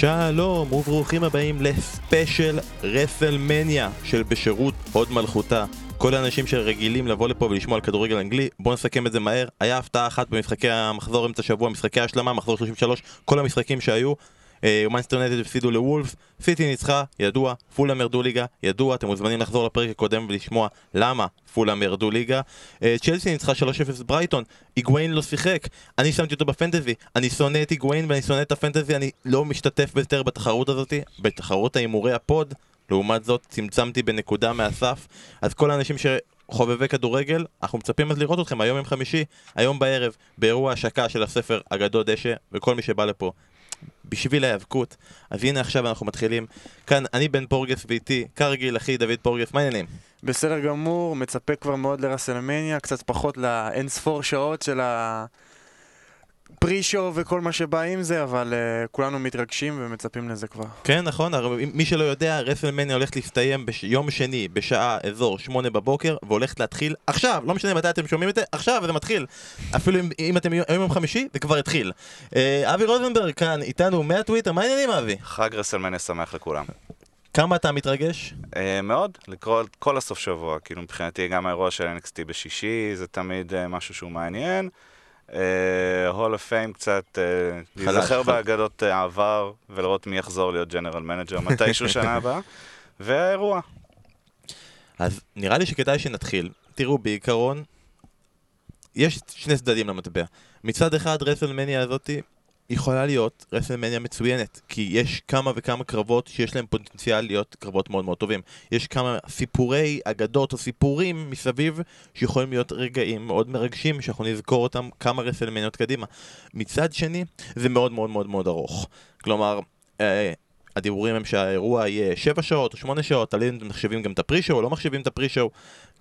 שלום וברוכים הבאים לספיישל רסלמניה של בשירות הוד מלכותה. כל האנשים שרגילים לבוא לפה ולשמוע על כדורגל אנגלי, בואו נסכם את זה מהר. היה הפתעה אחת במשחקי המחזור אמצע שבוע, משחקי השלמה, מחזור 33, כל המשחקים שהיו. מנצ'סטר יונייטד הפסידו לוולפס, סיטי ניצחה, ידוע, פולהאם ירדו ליגה, ידוע, אתם מוזמנים לחזור לפרק הקודם ולשמוע למה פולהאם ירדו ליגה. צ'לסי ניצחה 3-0 ברייטון, היגואין לא שיחק, אני שמתי אותו בפנטזי, אני שונא את היגואין ואני שונא את הפנטזי, אני לא משתתף יותר בתחרות הזאת, בתחרות ההימורי הפוד, לעומת זאת צמצמתי בנקודה מהסף, אז כל האנשים חובבי כדורגל, אנחנו מצפים אז לראות אתכם היום יום חמישי, היום בערב, באירוע השקה של הספר הגדול דשא, וכל מי שבא לפה בשביל ההיאבקות. אז הנה עכשיו אנחנו מתחילים. כאן אני בן פורגס ואיתי כרגיל אחי דוד פורגס, מה העניינים? בסדר גמור, מצפה כבר מאוד לרסלמניה, קצת פחות לאינספור שעות של הפרי-שואו וכל מה שבא עם זה, אבל כולנו מתרגשים ומצפים לזה כבר. כן, נכון, מי שלא יודע, רסלמניה הולכת להסתיים ביום שני בשעה אזור 8 בבוקר והולכת להתחיל עכשיו, לא משנה מתי אתם שומעים את זה, עכשיו זה מתחיל. אפילו אם אתם יום חמישי, זה כבר התחיל. אבי רוזנברג כאן איתנו מהטוויטר, מה העניינים אבי? חג רסלמניה שמח לכולם. כמה אתה מתרגש? מאוד, לקרוא כל הסוף שבוע, כאילו מבחינתי גם האירוע של NXT בשישי, זה תמיד משהו שהוא מעניין. הול אוף פיים קצת להיזכר באגדות העבר ולראות מי יחזור להיות ג'נרל מנג'ר מתישהו שנה הבאה והאירוע. אז נראה לי שכדאי שנתחיל. תראו, בעיקרון יש שני צדדים למטבע. מצד אחד רסלמניה הזאת יכולה להיות רסלמניה מצוינת, כי יש כמה וכמה קרבות שיש להם פוטנציאל להיות קרבות מאוד מאוד טובים. יש כמה סיפורי אגדות או סיפורים מסביב שיכולים להיות רגעים מאוד מרגשים שאנחנו נזכור אותם כמה רסלמניות קדימה. מצד שני, זה מאוד מאוד מאוד מאוד ארוך. כלומר, הדיבורים הם שהאירוע יהיה 7 שעות או 8 שעות, עליהם אתם מחשבים גם את הפרישו או לא מחשבים את הפרישו.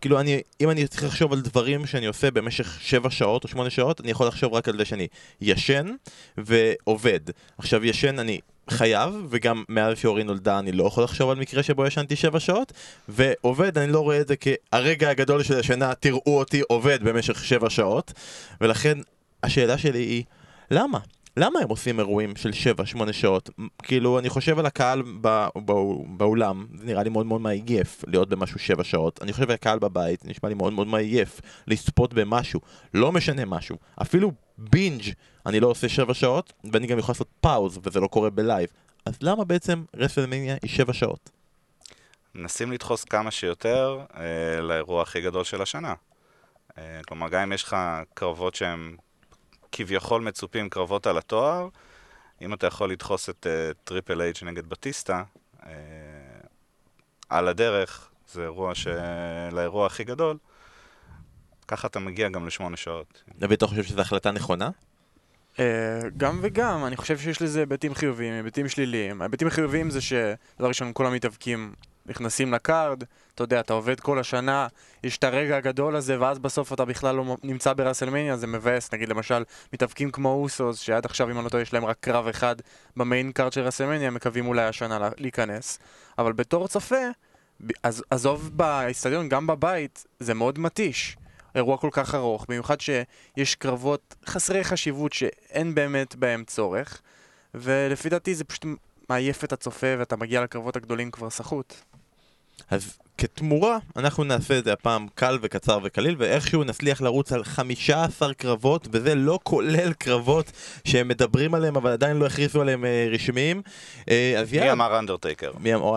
כאילו אם אני צריך לחשוב על דברים שאני עושה במשך 7 שעות או 8 שעות, אני יכול לחשוב רק על זה שאני ישן ועובד. עכשיו ישן אני חייב, וגם מאז שאורי נולדה אני לא יכול לחשוב על מקרה שבו ישנתי 7 שעות, ועובד אני לא רואה את זה כהרגע הגדול של השנה, תראו אותי עובד במשך 7 שעות, ולכן השאלה שלי היא, למה? למה הם עושים אירועים של 7-8 שעות? כאילו, אני חושב על הקהל באולם, זה נראה לי מאוד מאוד מייגף להיות במשהו 7 שעות. אני חושב על הקהל בבית, נשמע לי מאוד מאוד מייגף לספות במשהו, לא משנה משהו. אפילו בינג' אני לא עושה 7 שעות, ואני גם יכול לעשות פאוז, וזה לא קורה בלייב. אז למה בעצם רסלמניה היא 7 שעות? מנסים לדחוס כמה שיותר לאירוע הכי גדול של השנה. כלומר, גם אם יש לך קרבות שהן כביכול מצופים קרבות על התואר, אם אתה יכול לדחוס את טריפל אייג' נגד בטיסטה, על הדרך, זה אירוע לאירוע הכי גדול, ככה אתה מגיע גם ל8 שעות. דוד, אתה חושב שזו החלטה נכונה? גם וגם, אני חושב שיש לזה היבטים חיוביים, היבטים שליליים. היבטים החיוביים זה שדבר ראשון, כל המתאבקים נכנסים לקארד, אתה יודע, אתה עובד כל השנה, יש את הרגע הגדול הזה, ואז בסוף אתה בכלל לא נמצא ברסלמניה, זה מבאס. נגיד למשל, מתאבקים כמו אוסוס, שעד עכשיו, אם אני לא טועה, יש להם רק קרב אחד במיין קארד של רסלמניה, מקווים אולי השנה להיכנס. אבל בתור צופה, עזוב באיצטדיון, גם בבית, זה מאוד מתיש. אירוע כל כך ארוך, במיוחד שיש קרבות חסרי חשיבות שאין באמת בהם צורך, ולפי דעתי זה פשוט מעייף את הצופה, ואתה מגיע לקרבות הגדולים כבר סחוט. אז כתמורה, אנחנו נעשה את זה הפעם קל וקצר וקליל, ואיכשהו נצליח לרוץ על 15 קרבות, וזה לא כולל קרבות שהם מדברים עליהם, אבל עדיין לא הכריזו עליהם רשמיים. מי אמר אנדרטייקר?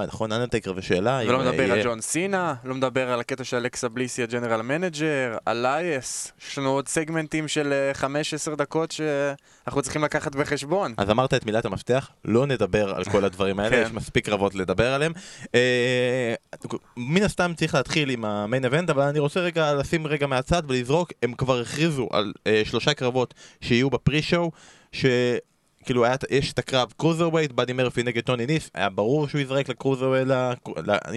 נכון, אנדרטייקר ושאלה. ולא מדבר על ג'ון סינה, לא מדבר על הקטע של אלכסה בליסי, הג'נרל מנג'ר, אלייס, יש לנו עוד סגמנטים של 15 דקות שאנחנו צריכים לקחת בחשבון. אז אמרת את מילת המפתח, לא נדבר על כל הדברים האלה, יש מספיק קרבות לדבר עליהם. מן הסתם צריך להתחיל עם המיין אבנט, אבל אני רוצה רגע לשים רגע מהצד ולזרוק, הם כבר הכריזו על 3 קרבות שיהיו בפרי-שואו, שכאילו יש את הקרב קרוזרווייט, באדי מרפי נגד טוני ניס, היה ברור שהוא יזרק לקרוזרווייט,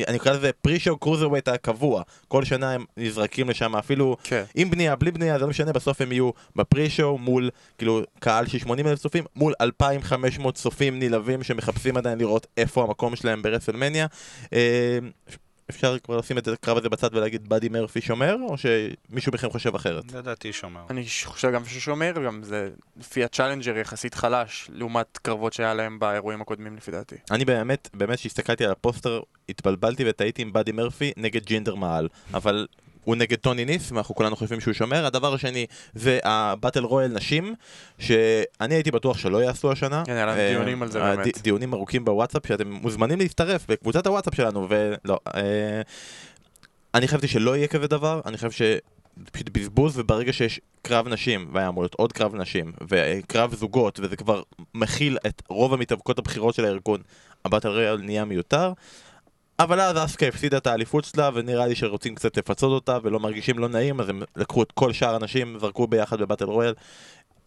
אני אקרא לזה פרי-שואו קרוזרווייט הקבוע, כל שנה הם נזרקים לשם, אפילו עם בנייה, בלי בנייה, זה לא משנה, בסוף הם יהיו בפרי-שואו מול כאילו קהל של 80,000 צופים, מול 2,500 צופים נלהבים שמחפשים עדיין לראות איפה המקום שלהם ברסלמניה. אפשר כבר לשים את הקרב הזה בצד ולהגיד באדי מרפי שומר, או שמישהו מכם חושב אחרת? לדעתי שומר. אני חושב גם ששומר, גם זה לפי הצ'לנג'ר יחסית חלש, לעומת קרבות שהיה להם באירועים הקודמים לפי דעתי. אני באמת שהסתכלתי על הפוסטר, התבלבלתי וטעיתי עם באדי מרפי נגד ג'ינדר מעל, אבל הוא נגד טוני ניף, ואנחנו כולנו חושבים שהוא שומר. הדבר השני זה הבטל רויאל נשים, שאני הייתי בטוח שלא יעשו השנה. כן, היה לנו דיונים על זה באמת. דיונים ארוכים בוואטסאפ, שאתם מוזמנים להצטרף בקבוצת הוואטסאפ שלנו, ולא. אני חשבתי שלא יהיה כזה דבר, אני חושב שפשוט בזבוז, וברגע שיש קרב נשים, והיה אמור להיות עוד קרב נשים, וקרב זוגות, וזה כבר מכיל את רוב המתאבקות הבחירות של הארגון, הבטל רויאל נהיה מיותר. אבל אז אסקה הפסידה את האליפות שלה, ונראה לי שרוצים קצת לפצות אותה, ולא מרגישים לא נעים, אז הם לקחו את כל שאר האנשים, זרקו ביחד בבטל רויאל.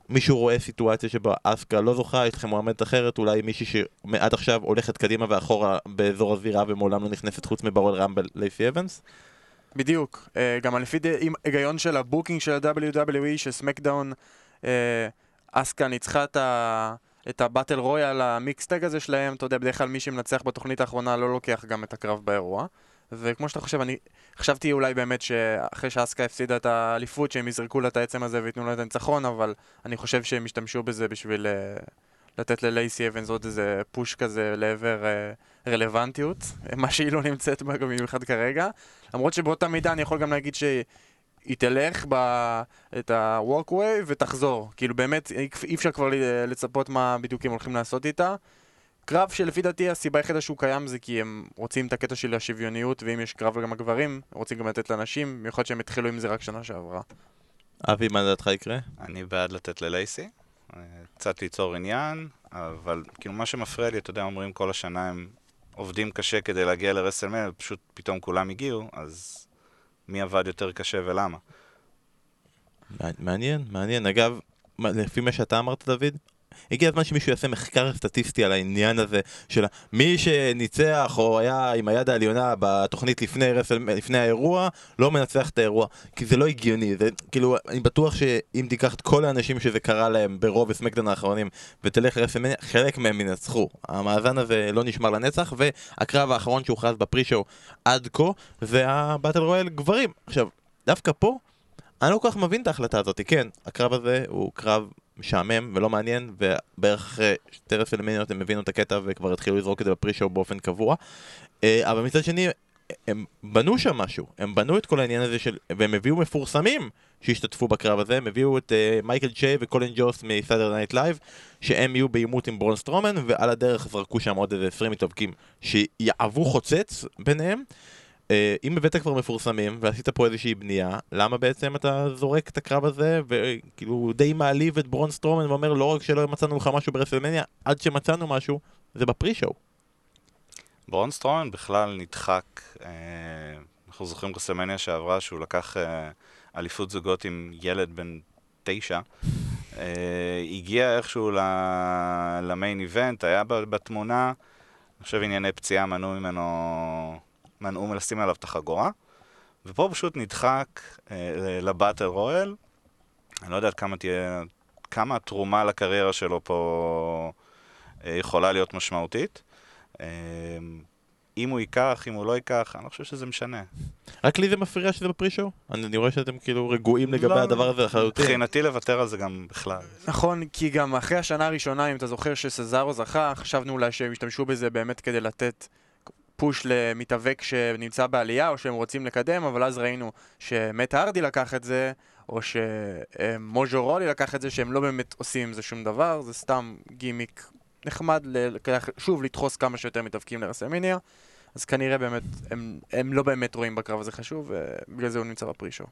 מישהו רואה סיטואציה שבה אסקה לא זוכה, יש לכם מועמדת אחרת, אולי מישהי שעד עכשיו הולכת קדימה ואחורה באזור הזירה, ומעולם לא נכנסת חוץ מברול רמבל לייסי אבנס? בדיוק. גם לפי היגיון של הבוקינג של ה-WWE, שסמקדאון, אסקה ניצחה את הבטל רויאל, המיקסטג הזה שלהם, אתה יודע, בדרך כלל מי שמנצח בתוכנית האחרונה לא לוקח גם את הקרב באירוע. וכמו שאתה חושב, אני חשבתי אולי באמת שאחרי שאסקה הפסידה את האליפות, שהם יזרקו לה את העצם הזה ויתנו לה את הניצחון, אבל אני חושב שהם השתמשו בזה בשביל לתת ללייסי אבנס עוד איזה פוש כזה לעבר רלוונטיות, מה שהיא לא נמצאת בה גם במיוחד כרגע. למרות שבאותה מידה אני יכול גם להגיד שהיא תלך את ה-walkway ותחזור, כאילו באמת אי אפשר כבר לצפות מה בדיוק הם הולכים לעשות איתה. קרב שלפי דעתי הסיבה היחידה שהוא קיים זה כי הם רוצים את הקטע של השוויוניות, ואם יש קרב גם הגברים, רוצים גם לתת לאנשים, במיוחד שהם התחילו עם זה רק שנה שעברה. אבי, מה לדעתך יקרה? אני בעד לתת ללייסי, קצת ליצור עניין, אבל כאילו מה שמפריע לי, אתה יודע, אומרים כל השנה הם עובדים קשה כדי להגיע לרסלמניה, פשוט פתאום כולם הגיעו, אז מי עבד יותר קשה ולמה? מעניין, מעניין. אגב, לפי מה שאתה אמרת, דוד, הגיע הזמן שמישהו יעשה מחקר סטטיסטי על העניין הזה של מי שניצח או היה עם היד העליונה בתוכנית לפני האירוע, לא מנצח את האירוע, כי זה לא הגיוני. זה, כאילו, אני בטוח שאם תיקח את כל האנשים שזה קרה להם ברוב וסמקדאון האחרונים ותלך לרסלמניה, חלק מהם ינצחו. המאזן הזה לא נשמר לנצח, והקרב האחרון שהוכרז בפרישו עד כה זה הבטל רויאל גברים. עכשיו, דווקא פה אני לא כל כך מבין את ההחלטה הזאת. כן, הקרב הזה הוא קרב משעמם ולא מעניין, ובערך אחרי שתי רסלמניות הם הבינו את הקטע וכבר התחילו לזרוק את זה בפרישו באופן קבוע. אבל מצד שני, הם בנו שם משהו, הם בנו את כל העניין הזה של, והם הביאו מפורסמים שהשתתפו בקרב הזה, הם הביאו את מייקל צ'יי וקולין ג'וס מסאטרדיי נייט לייב, שהם יהיו בעימות עם ברון סטרומן, ועל הדרך זרקו שם עוד איזה 20 מתאבקים שיעבו חוצץ ביניהם. אם בבית כבר מפורסמים ועשית פה איזושהי בנייה, למה בעצם אתה זורק את הקרב הזה וכאילו די מעליב את ברון סטרומן ואומר לא רק שלא מצאנו לך משהו ברסלמניה, עד שמצאנו משהו זה בפרישו. ברון סטרומן בכלל נדחק, אנחנו זוכרים רסלמניה שעברה שהוא לקח אליפות זוגות עם ילד בן 9, הגיע איכשהו למיין איבנט, היה בתמונה, אני חושב ענייני פציעה מנעו ממנו מנעו מלשים עליו את החגורה, ופה פשוט נדחק לבטל רויאל. אני לא יודעת כמה התרומה לקריירה שלו פה יכולה להיות משמעותית. אם הוא ייקח, אם הוא לא ייקח, אני לא חושב שזה משנה. רק לי זה מפריע שזה בפרישו? אני רואה שאתם כאילו רגועים לגבי הדבר הזה לחלוטין. מבחינתי לוותר על זה גם בכלל. נכון, כי גם אחרי השנה הראשונה, אם אתה זוכר שסזארו זכה, חשבנו אולי שהם השתמשו בזה באמת כדי לתת פוש למתאבק שנמצא בעלייה או שהם רוצים לקדם, אבל אז ראינו שמט הרדי לקח את זה או שמוז'ו רולי לקח את זה, שהם לא באמת עושים עם זה שום דבר, זה סתם גימיק נחמד שוב לדחוס כמה שיותר מתאבקים לרסלמניה. אז כנראה באמת הם לא באמת רואים בקרב הזה חשוב, ובגלל זה הוא נמצא בפרישו.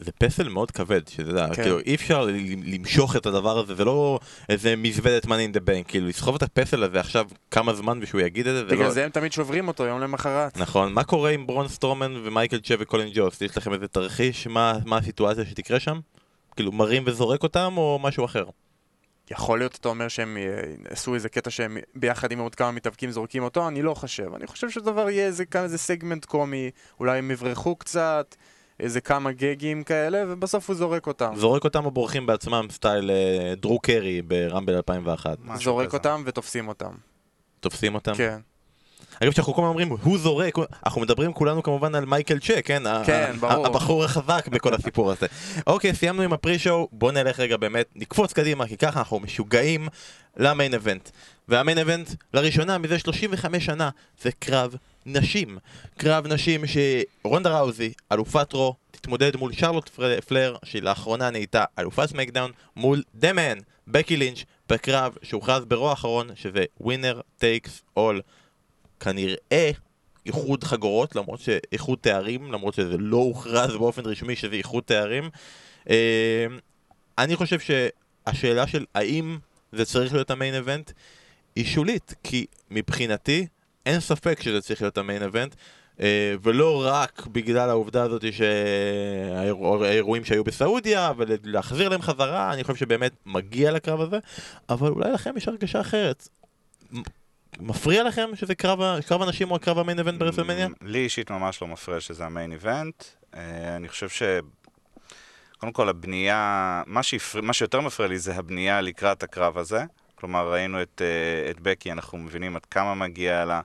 זה פסל מאוד כבד, שזה כאילו אי אפשר למשוך את הדבר הזה, זה לא איזה מזוודת money in the bank, כאילו לסחוב את הפסל הזה עכשיו כמה זמן ושהוא יגיד את זה. בגלל זה הם תמיד שוברים אותו יום למחרת. נכון, מה קורה עם ברון סטרומן ומייקל צ'ה וקולין ג'וס? יש לכם איזה תרחיש, מה הסיטואציה שתקרה שם? כאילו מרים וזורק אותם או משהו אחר? יכול להיות, אתה אומר שהם עשו איזה קטע שהם ביחד עם עוד כמה מתאבקים זורקים אותו, אני לא חושב. אני חושב שדבר יהיה איזה סגמנט קומי, אולי הם יברחו קצת איזה כמה גגים כאלה, ובסוף הוא זורק אותם. זורק אותם או בורחים בעצמם, סטייל דרו קרי ברמבל 2001. זורק אותם ותופסים אותם. תופסים אותם? כן. אגב שאנחנו כולם אומרים, הוא זורק, אנחנו מדברים כולנו כמובן על מייקל צ'ה, כן? כן, ברור. הבחור החזק בכל הסיפור הזה. אוקיי, סיימנו עם הפרי-שואו, בוא נלך רגע באמת, נקפוץ קדימה, כי ככה אנחנו משוגעים למיין אבנט. והמיין אבנט, לראשונה, מזה 35 שנה, זה קרב נשים. קרב נשים שרונדה ראוזי, אלופת רו, תתמודד מול שרלוט פלר, שהיא לאחרונה נהייתה אלופת סמקדאון, מול דמן, בקי לינץ', בקרב שהוכרז ברוע האחרון, שזה Winner Takes All. כנראה איחוד חגורות, למרות שאיחוד תארים, למרות שזה לא הוכרז באופן רשמי שזה איחוד תארים. אני חושב שהשאלה של האם זה צריך להיות המיין אבנט היא שולית, כי מבחינתי אין ספק שזה צריך להיות המיין אבנט, ולא רק בגלל העובדה הזאת שהאירועים שהיו בסעודיה ולהחזיר להם חזרה, אני חושב שבאמת מגיע לקרב הזה, אבל אולי לכם יש הרגשה אחרת. מפריע לכם שזה קרב הנשים או הקרב המיין איבנט ברסלמניה? לי אישית ממש לא מפריע שזה המיין איבנט. אני חושב ש... קודם כל הבנייה... מה שיותר מפריע לי זה הבנייה לקראת הקרב הזה. כלומר, ראינו את בקי, אנחנו מבינים עד כמה מגיע לה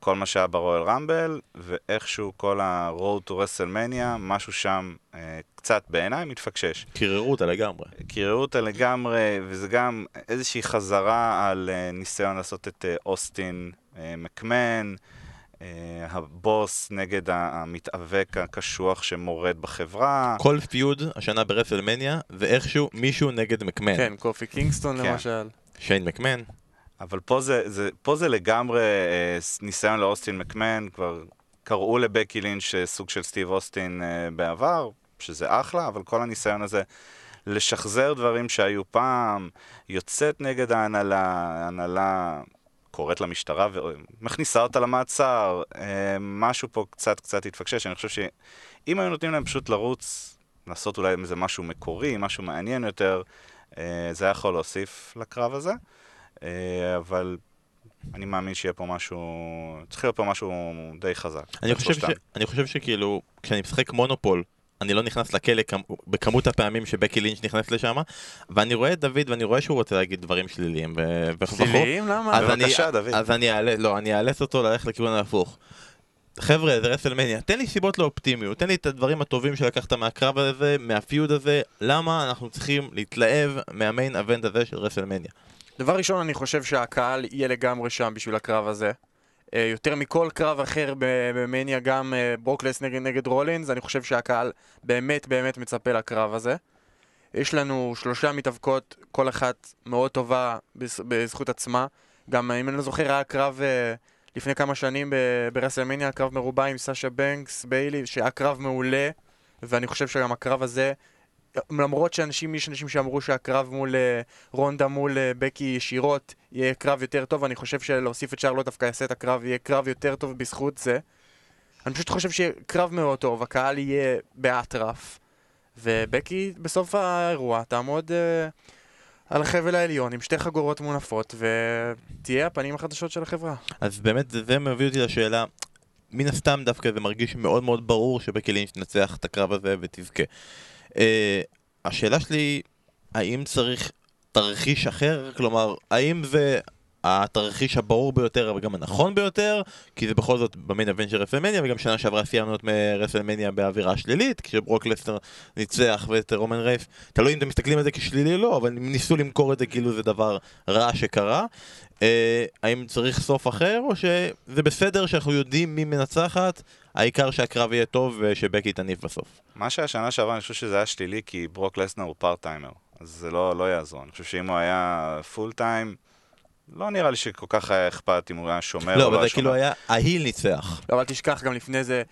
כל מה שהיה ברואל רמבל, ואיכשהו כל ה-Road to Wrestlemania, משהו שם קצת בעיניים מתפקשש. קיררו אותה לגמרי. קיררו אותה לגמרי, וזה גם איזושהי חזרה על ניסיון לעשות את אוסטין מקמן, הבוס נגד המתאבק הקשוח שמורד בחברה. כל פיוד השנה ברסלמניה, ואיכשהו מישהו נגד מקמן. כן, קופי קינגסטון למשל. שיין מקמן. אבל פה זה לגמרי ניסיון לאוסטין מקמן, כבר קראו לבקי לינץ' סוג של סטיב אוסטין בעבר, שזה אחלה, אבל כל הניסיון הזה לשחזר דברים שהיו פעם, יוצאת נגד ההנהלה קוראת למשטרה ומכניסה אותה למעצר, משהו פה קצת התפקשש, אני חושב שאם היו נותנים להם פשוט לרוץ, לעשות אולי איזה משהו מקורי, משהו מעניין יותר, זה יכול להוסיף לקרב הזה. אבל אני מאמין שיהיה פה משהו, צריך להיות פה משהו די חזק. אני חושב שכאילו, כשאני משחק מונופול, אני לא נכנס לכלא בכמות הפעמים שבקי לינץ' נכנס לשם, ואני רואה את דוד, ואני רואה שהוא רוצה להגיד דברים שליליים. שליליים? למה? בבקשה, דוד. אז אני אעלס אותו ללכת לכיוון ההפוך. חבר'ה, זה רסלמניה, תן לי סיבות לאופטימיות, תן לי את הדברים הטובים שלקחת מהקרב הזה, מהפיוד הזה, למה אנחנו צריכים להתלהב מהמיין אבנט הזה של רסלמניה. דבר ראשון, אני חושב שהקהל יהיה לגמרי שם בשביל הקרב הזה. יותר מכל קרב אחר במניה, גם ברוקלס נגד רולינס, אני חושב שהקהל באמת מצפה לקרב הזה. יש לנו 3 מתאבקות, כל אחת מאוד טובה בזכות עצמה. גם אם אני לא זוכר, היה קרב לפני כמה שנים ברסלמניה, קרב מרובע עם סאשה בנקס, ביילי, שהיה קרב מעולה, ואני חושב שגם הקרב הזה... למרות שיש אנשים שאמרו שהקרב מול רונדה מול בקי ישירות יהיה קרב יותר טוב, אני חושב שלהוסיף את שרלוט דווקא יעשה את הקרב, יהיה קרב יותר טוב בזכות זה. אני פשוט חושב שיהיה קרב מאוד טוב, הקהל יהיה באטרף, ובקי בסוף האירוע תעמוד על החבל העליון עם 2 חגורות מונפות, ותהיה הפנים החדשות של החברה. אז באמת זה מביא אותי לשאלה, מן הסתם דווקא זה מרגיש מאוד מאוד ברור שבקי לינץ' נצח את הקרב הזה ותזכה. השאלה שלי היא, האם צריך תרחיש אחר? כלומר, האם זה התרחיש הברור ביותר וגם הנכון ביותר? כי זה בכל זאת במיין אבנט של רסלמניה, וגם שנה שעברה סיימנו את רסלמניה באווירה שלילית, כשברוק לסנר ניצח ואת רומן רייס, תלוי אם אתם מסתכלים על זה כשלילי לא, אבל ניסו למכור את זה כאילו זה דבר רע שקרה. האם צריך סוף אחר, או שזה בסדר שאנחנו יודעים מי מנצחת, העיקר שהקרב יהיה טוב ושבקי תניף בסוף? מה שהשנה שעברה, אני חושב שזה היה שלילי, כי ברוק לסנר הוא פארט-טיימר, אז זה לא יעזור. אני חושב שאם הוא היה פול-טיים, לא נראה לי שכל כך היה אכפת אם הוא היה שומר או לא שומר. לא, אבל זה כאילו היה ההיל ניצח. אבל תשכח גם לפני זה,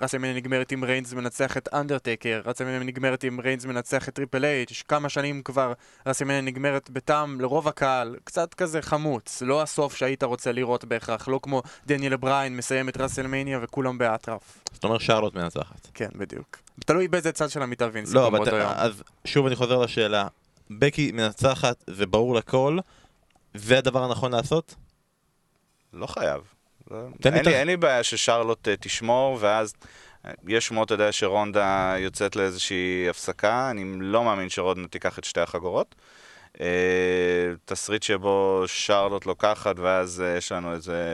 רסלמניה נגמרת עם ריינס מנצח את אנדרטייקר, רסלמניה נגמרת עם ריינס מנצח את טריפל אייץ', כמה שנים כבר רסלמניה נגמרת בטעם לרוב הקהל, קצת כזה חמוץ, לא הסוף שהיית רוצה לראות בהכרח, לא כמו דניאל בריין מסיים את רסלמניה וכולם באטרף. זאת אומרת שרלוט מנצחת. כן, בדיוק. תלוי באיזה צד של המתאבן. לא, אז שוב אני חוזר לשאלה, בקי מנצחת, זה ברור לכל. זה הדבר הנכון לעשות? לא חייב. אין לי בעיה ששרלוט תשמור, ואז יש שמועות, אתה יודע, שרונדה יוצאת לאיזושהי הפסקה, אני לא מאמין שרונדה תיקח את 2 החגורות. תסריט שבו שרלוט לוקחת, ואז יש לנו איזה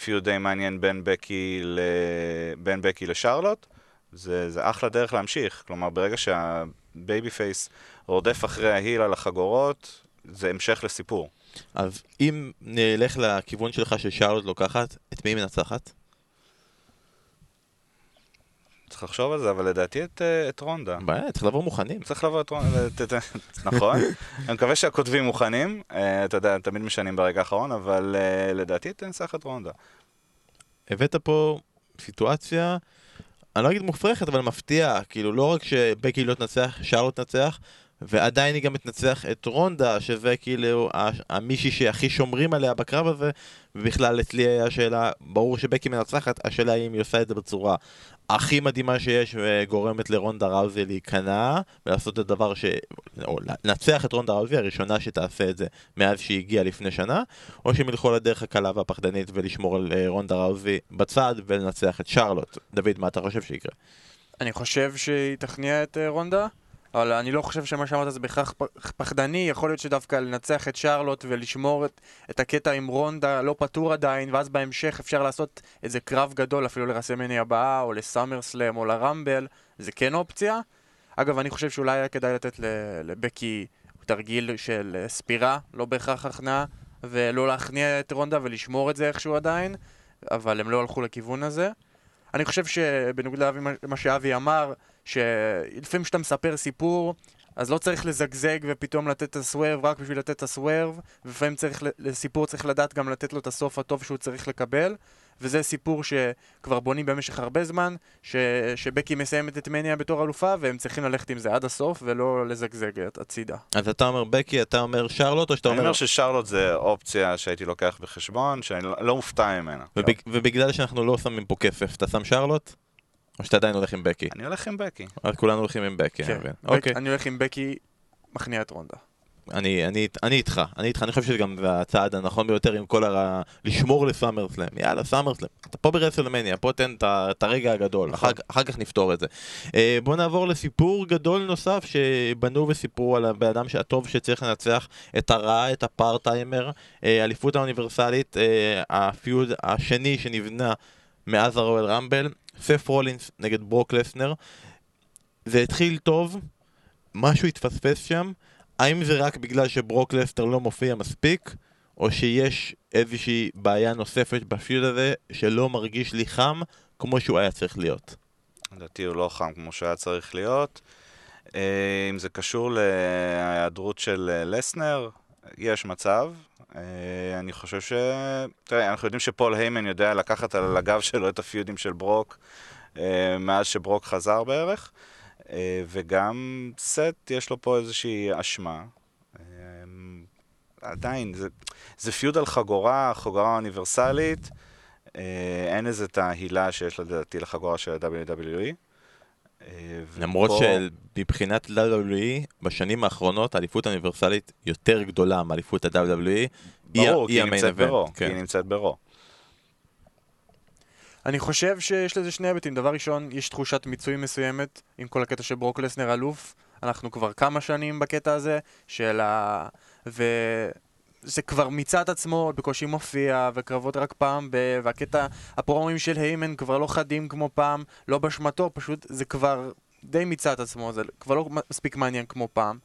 פיוד די מעניין בין בקי לשרלוט, זה אחלה דרך להמשיך. כלומר, ברגע שהבייבי פייס רודף אחרי ההיל על החגורות, זה המשך לסיפור. אז אם נלך לכיוון שלך ששרלוט לוקחת, את מי מנצחת? צריך לחשוב על זה, אבל לדעתי את רונדה. בעיה, צריך לבוא מוכנים. צריך לבוא את רונדה, נכון. אני מקווה שהכותבים מוכנים, אתה יודע, תמיד משנים ברגע האחרון, אבל לדעתי תנצח את רונדה. הבאת פה סיטואציה, אני לא אגיד מופרכת, אבל מפתיעה, כאילו לא רק שבקי לא תנצח, שרלוט תנצח, ועדיין היא גם תנצח את רונדה, שזה כאילו המישהי שהכי שומרים עליה בקרב הזה, ובכלל אצלי היה שאלה, ברור שבקי מנצחת, השאלה היא אם היא עושה את זה בצורה הכי מדהימה שיש, וגורמת לרונדה ראוזי להיכנע, ולעשות את הדבר או לנצח את רונדה ראוזי, הראשונה שתעשה את זה מאז שהיא הגיעה לפני שנה, או שמלכו לדרך הקלה והפחדנית ולשמור על רונדה ראוזי בצד, ולנצח את שרלוט. דוד, מה אתה חושב שיקרה? אני חושב שהיא תכניע את רונדה, אבל אני לא חושב שמה שאמרת זה בהכרח פחדני, יכול להיות שדווקא לנצח את שרלוט ולשמור את הקטע עם רונדה לא פתור עדיין, ואז בהמשך אפשר לעשות איזה קרב גדול, אפילו לרסלמניה הבאה, או לסאמר סלאם, או לרמבל, זה כן אופציה. אגב, אני חושב שאולי היה כדאי לתת לבקי תרגיל של ספירה, לא בהכרח הכנעה, ולא להכניע את רונדה ולשמור את זה איכשהו עדיין, אבל הם לא הלכו לכיוון הזה. אני חושב שבנוגע לאבי, מה שאבי אמר, שלפעמים שאתה מספר סיפור, אז לא צריך לזגזג ופתאום לתת את הסוורב רק בשביל לתת את הסוורב, ולפעמים לסיפור צריך לדעת גם לתת לו את הסוף הטוב שהוא צריך לקבל, וזה סיפור שכבר בונים במשך הרבה זמן, שבקי מסיימת את מניה בתור אלופה, והם צריכים ללכת עם זה עד הסוף ולא לזגזג הצידה. אז אתה אומר בקי, אתה אומר שרלוט, או שאתה אומר... אני אומר ששרלוט זה אופציה שהייתי לוקח בחשבון, שאני לא מופתע ממנה. ובגלל שאנחנו לא שמים פה כסף, אתה שם שרלוט? או שאתה עדיין הולך עם בקי? אני הולך עם בקי. כולנו הולכים עם בקי, אני מבין. אני הולך עם בקי, מכניע את רונדה. אני איתך, אני חושב שזה גם הצעד הנכון ביותר עם כל לשמור לסאמר סלאם, יאללה סאמר סלאם, אתה פה ברסלמניה, פה תן את הרגע הגדול, אחר כך נפתור את זה. בואו נעבור לסיפור גדול נוסף שבנו וסיפרו על הבן אדם הטוב שצריך לנצח את הרע, את הפארט-טיימר, האליפות האוניברסלית, הפיוד השני שנבנה מאז הרואל רמבל, סף רולינס נגד ברוק לסנר. זה התחיל טוב, משהו התפספס שם, האם זה רק בגלל שברוק לסנר לא מופיע מספיק, או שיש איזושהי בעיה נוספת בפיוד הזה שלא מרגיש לי חם כמו שהוא היה צריך להיות? לדעתי הוא לא חם כמו שהוא היה צריך להיות. אם זה קשור להיעדרות של לסנר, יש מצב. אני חושב ש... תראה, אנחנו יודעים שפול היימן יודע לקחת על הגב שלו את הפיודים של ברוק מאז שברוק חזר בערך, וגם סט יש לו פה איזושהי אשמה. עדיין, זה פיוד על חגורה, חגורה אוניברסלית, אין איזה תהילה שיש לדעתי לחגורה של ה-WWE. למרות שבבחינת WWE, בשנים האחרונות, האליפות האוניברסלית יותר גדולה מאליפות ה-WWE. ברור, כי היא נמצאת ברו. אני חושב שיש לזה שני היבטים. דבר ראשון, יש תחושת מיצוי מסוימת עם כל הקטע של ברוק לסנר אלוף. אנחנו כבר כמה שנים בקטע הזה, זה כבר מיצה את עצמו, בקושי מופיע, וקרבות רק פעם, והקטע הפרומים של היימן כבר לא חדים כמו פעם, לא בשמתו, פשוט זה כבר די מיצה את עצמו, זה כבר לא מספיק מעניין כמו פעם.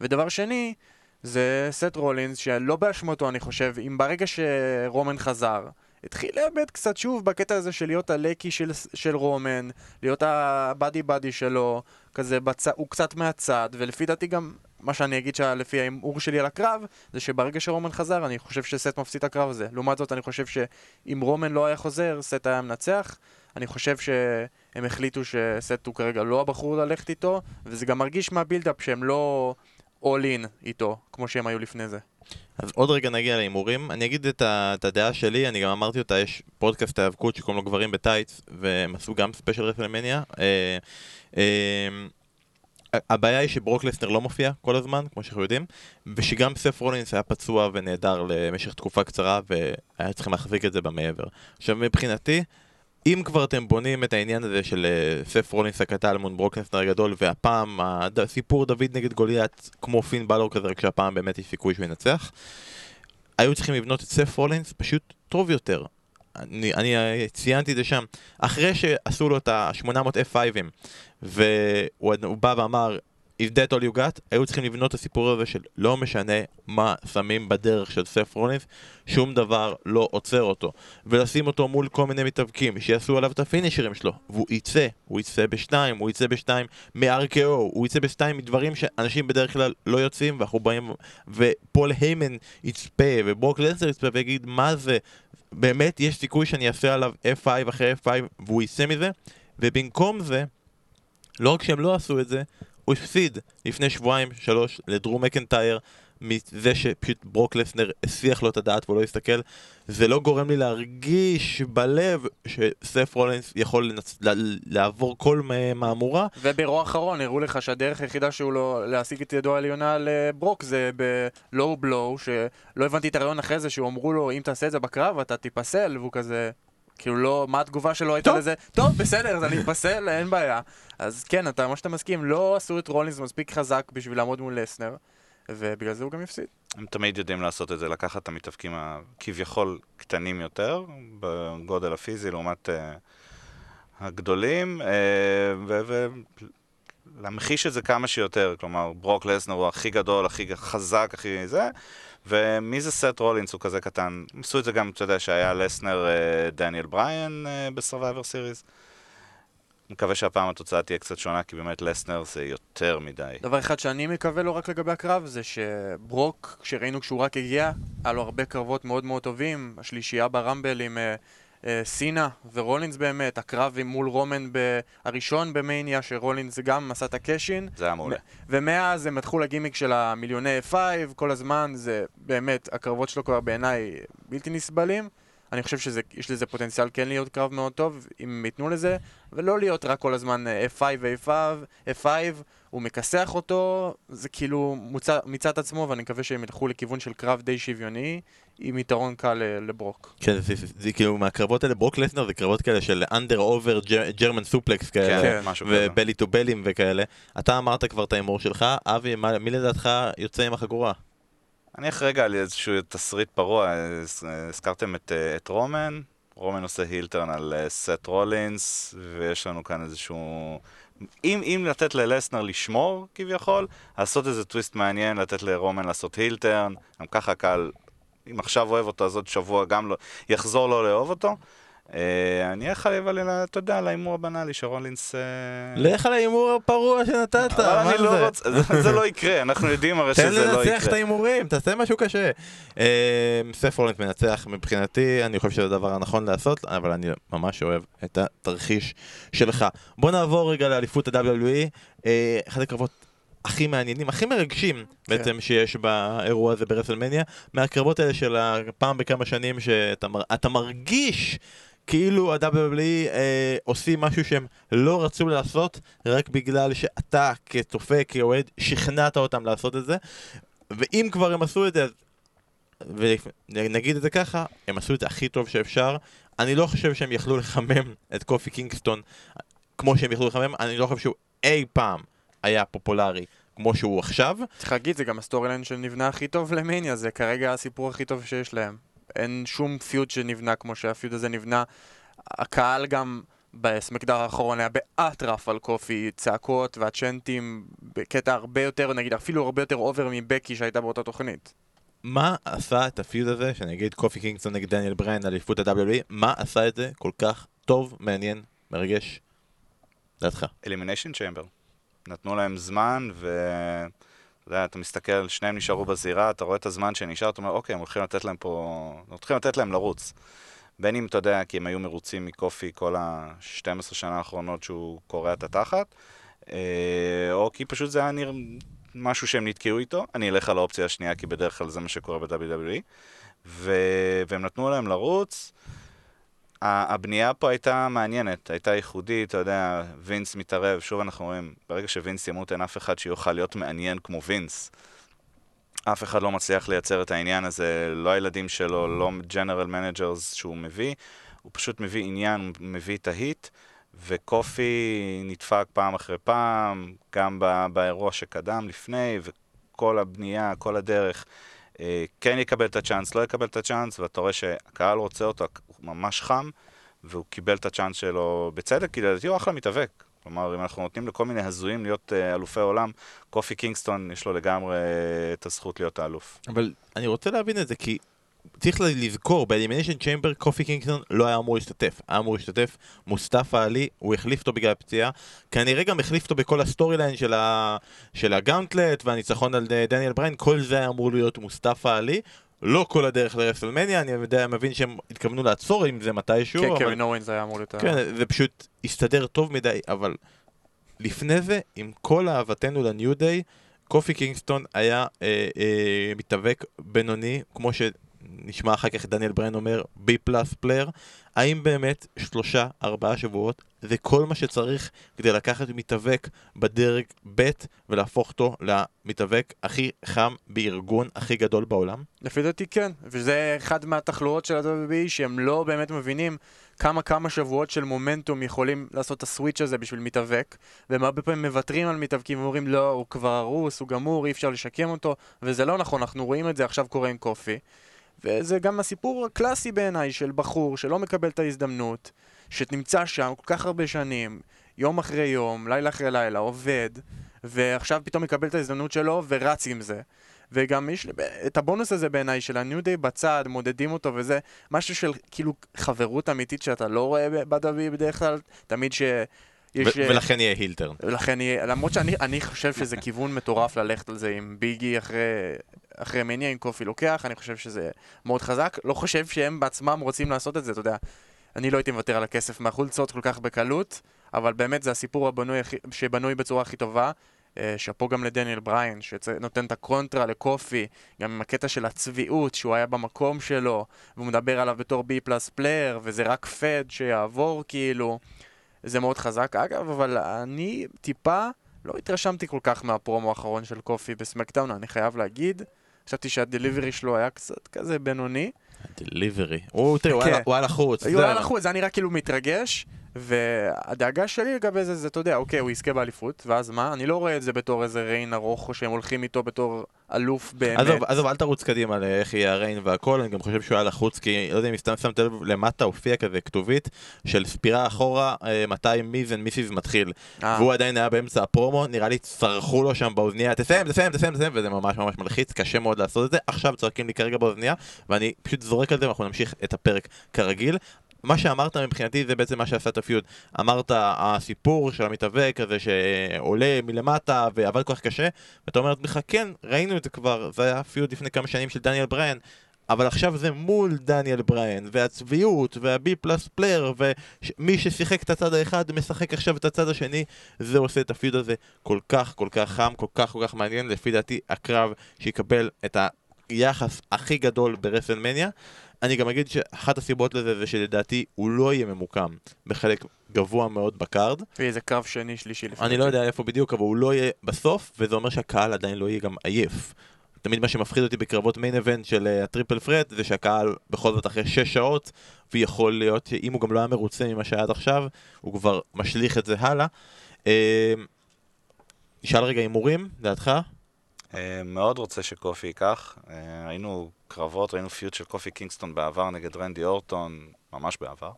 ודבר שני, זה סט רולינס, שלא באשמתו אני חושב, אם ברגע שרומן חזר, התחיל לאבד קצת שוב בקטע הזה של להיות הלקי של רומן, להיות הבאדי שלו, כזה הוא קצת מהצד, ולפי דעתי גם... מה שאני אגיד שלפי האמור שלי על הקרב, זה שברגע שרומן חזר, אני חושב שסט מפסיד הקרב הזה. לעומת זאת, אני חושב שאם רומן לא היה חוזר, סט היה מנצח. אני חושב שהם החליטו שסט הוא כרגע לא הבחור ללכת איתו, וזה גם מרגיש מהבילדאפ שהם לא all in איתו, כמו שהם היו לפני זה. אז עוד רגע נגיע להימורים. אני אגיד את הדעה שלי, אני גם אמרתי אותה, יש פודקאסט האבקות שקוראים לו גברים בטייץ, והם עשו גם ספיישל רסלמניה. הבעיה היא שברוק לסנר לא מופיע כל הזמן, כמו שאנחנו יודעים, ושגם סף רולינס היה פצוע ונהדר למשך תקופה קצרה, והיה צריכים להחזיק את זה במעבר. עכשיו, מבחינתי, אם כבר אתם בונים את העניין הזה של סף רולינס הקטן מול ברוק לסנר הגדול, והפעם הסיפור דוד נגד גוליית, כמו פין בלור כזה, רק שהפעם באמת יש סיכוי שהוא ינצח, היו צריכים לבנות את סף רולינס פשוט טוב יותר. אני ציינתי את זה שם, אחרי שעשו לו את ה-800 F5'ים, והוא בא ואמר, If that all you got, היו צריכים לבנות את הסיפור הזה של לא משנה מה שמים בדרך של סף רולינס, שום דבר לא עוצר אותו, ולשים אותו מול כל מיני מתאבקים שיעשו עליו את הפינישרים שלו, והוא יצא, הוא יצא בשתיים, הוא יצא בשתיים מ-RKO, הוא יצא בשתיים מדברים שאנשים בדרך כלל לא יוצאים, ואנחנו באים ופול היימן יצפה וברוק לנסר יצפה ויגיד מה זה, באמת יש סיכוי שאני אעשה עליו F5 אחרי F5 והוא יצא מזה, ובמקום זה, לא רק שהם לא עשו את זה, הוא הפסיד לפני שבועיים, 3 לדרו מקנטייר, מזה שפשוט ברוק לסנר השיח לו את הדעת ולא הסתכל. זה לא גורם לי להרגיש בלב שסף רולינס יכול לעבור כל מהמורה. וברוע האחרון הראו לך שהדרך היחידה שהוא לא להשיג את ידו העליונה לברוק זה בלואו בלואו, שלא הבנתי את הרעיון אחרי זה, שהוא אמרו לו אם תעשה את זה בקרב אתה תיפסל, והוא כזה... כאילו לא, מה התגובה שלו הייתה לזה? טוב, בסדר, אז אני אפסל, אין בעיה. אז כן, אתה, מה שאתה מסכים, לא עשו את רולינס מספיק חזק בשביל לעמוד מול לסנר, ובגלל זה הוא גם יפסיד. הם תמיד יודעים לעשות את זה, לקחת את המתאבקים הכביכול קטנים יותר, בגודל הפיזי לעומת הגדולים, ולהמחיש את זה כמה שיותר, כלומר, ברוק לסנר הוא הכי גדול, הכי חזק, הכי זה, ומי זה סט רולינס? הוא כזה קטן. עשו את זה גם, אתה יודע, שהיה לסנר דניאל בריין בסרווייבר סיריז. מקווה שהפעם התוצאה תהיה קצת שונה, כי באמת לסנר זה יותר מדי. דבר אחד שאני מקווה לא רק לגבי הקרב, זה שברוק, כשראינו כשהוא רק הגיע, היה לו הרבה קרבות מאוד מאוד טובים. השלישייה ברמבל עם סינה ורולינס באמת, הקרב עם מול רומן הראשון במאניה, שרולינס גם עשה את הקשין. זה היה מעולה. ומאז הם מתחו לגימיק של המיליוני F5, כל הזמן זה באמת, הקרבות שלו כבר בעיניי בלתי נסבלים. אני חושב שיש לזה פוטנציאל כן להיות קרב מאוד טוב, אם ייתנו לזה, ולא להיות רק כל הזמן F5 ו-F5, הוא מכסח אותו, זה כאילו מצד עצמו, ואני מקווה שהם ילכו לכיוון של קרב די שוויוני, עם יתרון קל לברוק. כן, זה כאילו מהקרבות האלה, ברוק לסנר זה קרבות כאלה של under over German suplex כאלה, ובלי טו בלים וכאלה. אתה אמרת כבר את האמור שלך, אבי, מי לדעתך יוצא עם החגורה? אני אחרגע על איזשהו תסריט פרוע, הזכרתם את רומן, רומן עושה הילטרן על סט רולינס, ויש לנו כאן איזשהו... אם לתת ללסנר לשמור כביכול, לעשות איזה טוויסט מעניין, לתת לרומן לעשות הילטרן, גם ככה קל, אם עכשיו אוהב אותו אז עוד שבוע גם לא, יחזור לא לאהוב אותו. אני אחלה, אבל אתה יודע, על האימור הבנאלי שרולינס... לך על האימור הפרוע שנתת, מה זה? זה לא יקרה, אנחנו יודעים הרי שזה לא יקרה. תן לנצח את האימורים, תעשה משהו קשה. סף רולינס מנצח מבחינתי, אני חושב שזה הדבר הנכון לעשות, אבל אני ממש אוהב את התרחיש שלך. בוא נעבור רגע לאליפות ה-WWE, אחד הקרבות הכי מעניינים, הכי מרגשים בעצם שיש באירוע הזה ברסלמניה, מהקרבות האלה של הפעם בכמה שנים שאתה מרגיש כאילו ה-WWE עושים משהו שהם לא רצו לעשות, רק בגלל שאתה כצופה, כאוהד, שכנעת אותם לעשות את זה, ואם כבר הם עשו את זה, ונגיד את זה ככה, הם עשו את זה הכי טוב שאפשר. אני לא חושב שהם יכלו לחמם את קופי קינגסטון כמו שהם יכלו לחמם, אני לא חושב שהוא אי פעם היה פופולרי כמו שהוא עכשיו. צריך להגיד, זה גם הסטורי ליין שנבנה הכי טוב למניה, זה כרגע הסיפור הכי טוב שיש להם. אין שום פיוד שנבנה כמו שהפיוד הזה נבנה. הקהל גם בסמקדאון האחרון היה באטרף על קופי, צעקות והצ'נטים בקטע הרבה יותר, נגיד אפילו הרבה יותר אובר מבקי שהייתה באותה תוכנית. מה עשה את הפיוד הזה, שנגיד קופי קינגסטון נגד דניאל בריין על אליפות ה-WWE, מה עשה את זה כל כך טוב, מעניין, מרגש? לדעתך. Elimination Chamber. נתנו להם זמן אתה מסתכל, שניהם נשארו בזירה, אתה רואה את הזמן שנשאר, אתה אומר, אוקיי, הם הולכים לתת להם פה, הולכים לתת להם לרוץ. בין אם אתה יודע, כי הם היו מרוצים מקופי כל ה-12 שנה האחרונות שהוא קורא את התחת, או כי פשוט זה היה נראה משהו שהם נתקעו איתו, אני אלך על האופציה השנייה, כי בדרך כלל זה מה שקורה ב-WWE, והם נתנו להם לרוץ. הבנייה פה הייתה מעניינת, הייתה ייחודית, אתה יודע, וינס מתערב, שוב אנחנו רואים, ברגע שווינס ימות אין אף אחד שיוכל להיות מעניין כמו וינס. אף אחד לא מצליח לייצר את העניין הזה, לא הילדים שלו, לא ג'נרל מנג'רס שהוא מביא, הוא פשוט מביא עניין, הוא מביא את ההיט, וקופי נדפק פעם אחרי פעם, גם באירוע שקדם לפני, וכל הבנייה, כל הדרך. כן יקבל את הצ'אנס, לא יקבל את הצ'אנס, ואתה רואה שהקהל רוצה אותו, הוא ממש חם, והוא קיבל את הצ'אנס שלו בצדק, כי לדעתי הוא אחלה מתאבק. כלומר, אם אנחנו נותנים לכל מיני הזויים להיות אלופי עולם, קופי קינגסטון יש לו לגמרי את הזכות להיות האלוף. אבל אני רוצה להבין את זה, כי צריך לזכור, באלימיניישן צ'יימבר קופי קינגסטון לא היה אמור להשתתף. היה אמור להשתתף מוסטפה עלי, הוא החליף אותו בגלל הפציעה, כנראה גם החליף אותו בכל הסטורי ליין של הגאונטלט והניצחון על דניאל בריין, כל זה היה אמור להיות מוסטפה עלי, לא כל הדרך לרסלמניה, אני מבין שהם התכוונו לעצור עם זה מתישהו. כן, קווין אורינס היה אמור להיות... כן, זה פשוט הסתדר טוב מדי, אבל לפני זה, עם כל אהבתנו לניו דיי, קופי קינגסטון היה מתאבק בינוני, כמו שנשמע אחר כך דניאל בריין אומר, בי פלאס פלייר. האם באמת 3-4 שבועות זה כל מה שצריך כדי לקחת מתאבק בדרג ב' ולהפוך אותו למתאבק הכי חם בארגון הכי גדול בעולם? לפי דעתי כן, וזה אחד מהתחלואות של ה-WWE שהם לא באמת מבינים כמה שבועות של מומנטום יכולים לעשות את הסוויץ' הזה בשביל מתאבק, והם הרבה פעמים מוותרים על מתאבקים ואומרים לא, הוא כבר הרוס, הוא גמור, אי אפשר לשקם אותו, וזה לא נכון, אנחנו רואים את זה עכשיו קורה עם קופי. וזה גם הסיפור הקלאסי בעיניי של בחור שלא מקבל את ההזדמנות, שנמצא שם כל כך הרבה שנים, יום אחרי יום, לילה אחרי לילה, עובד, ועכשיו פתאום מקבל את ההזדמנות שלו ורץ עם זה. וגם יש את הבונוס הזה בעיניי של הניו דיי בצד, מודדים אותו וזה, משהו של כאילו חברות אמיתית שאתה לא רואה בדבי בדרך כלל, תמיד ש... ולכן יהיה הילטרן. למרות שאני חושב שזה כיוון מטורף ללכת על זה עם ביגי אחרי מניה, עם קופי לוקח, אני חושב שזה מאוד חזק, לא חושב שהם בעצמם רוצים לעשות את זה, אתה יודע. אני לא הייתי מוותר על הכסף מהחולצות כל כך בקלות, אבל באמת זה הסיפור שבנוי בצורה הכי טובה, שפה גם לדניאל בריין, שנותן את הקונטרה לקופי, גם עם הקטע של הצביעות, שהוא היה במקום שלו, והוא מדבר עליו בתור בי פלאס פלייר, וזה רק פד שיעבור כאילו. זה מאוד חזק, אגב, אבל אני טיפה לא התרשמתי כל כך מהפרומו האחרון של קופי בסמקדאון, אני חייב להגיד. חשבתי שהדליברי שלו היה קצת כזה בינוני. הדליברי. הוא על החוץ. הוא על החוץ, זה אני רק כאילו מתרגש, והדאגה שלי לגבי זה, אתה יודע, אוקיי, הוא יזכה באליפות, ואז מה? אני לא רואה את זה בתור איזה ריין ארוך, או שהם הולכים איתו בתור אלוף באמת. עזוב, אל תרוץ קדימה לאיך יהיה הריין והכל, אני גם חושב שהוא היה לחוץ, כי לא יודע אם סתם שמת לב למטה הופיע כזה כתובית של ספירה אחורה, מתי מיז ומיסיז מתחיל, והוא עדיין היה באמצע הפרומו, נראה לי צרחו לו שם באוזנייה, תסיים, וזה ממש ממש מלחיץ, קשה מאוד לעשות את זה, עכשיו צועקים לי כרגע באוזנייה, ואני פשוט זורק על זה, ואנחנו נמשיך את הפרק כרגיל. מה שאמרת מבחינתי זה בעצם מה שעשה את הפיוד. אמרת הסיפור של המתאבק הזה שעולה מלמטה ועבד כל כך קשה, ואתה אומרת לך, כן, ראינו את זה כבר, זה היה פיוד לפני כמה שנים של דניאל בריין, אבל עכשיו זה מול דניאל בריין, והצביעות, והבי פלאס פלייר, ומי ששיחק את הצד האחד משחק עכשיו את הצד השני, זה עושה את הפיוד הזה כל כך כל כך חם, כל כך מעניין, לפי דעתי הקרב שיקבל את היחס הכי גדול ברסלמניה. אני גם אגיד שאחת הסיבות לזה זה שלדעתי הוא לא יהיה ממוקם בחלק גבוה מאוד בקארד. זה קרב שני, שלישי. אני לא יודע איפה בדיוק, אבל הוא לא יהיה בסוף, וזה אומר שהקהל עדיין לא יהיה גם עייף. תמיד מה שמפחיד אותי בקרבות מיין אבנט של הטריפל פרט, זה שהקהל בכל זאת אחרי 6 שעות, ויכול להיות שאם הוא גם לא היה מרוצה ממה שהיה עד עכשיו, הוא כבר משליך את זה הלאה. נשאל רגע הימורים, דעתך? מאוד רוצה שקופי ייקח, היינו קרבות, ראינו פיוט של קופי קינגסטון בעבר נגד רנדי אורטון, ממש בעבר,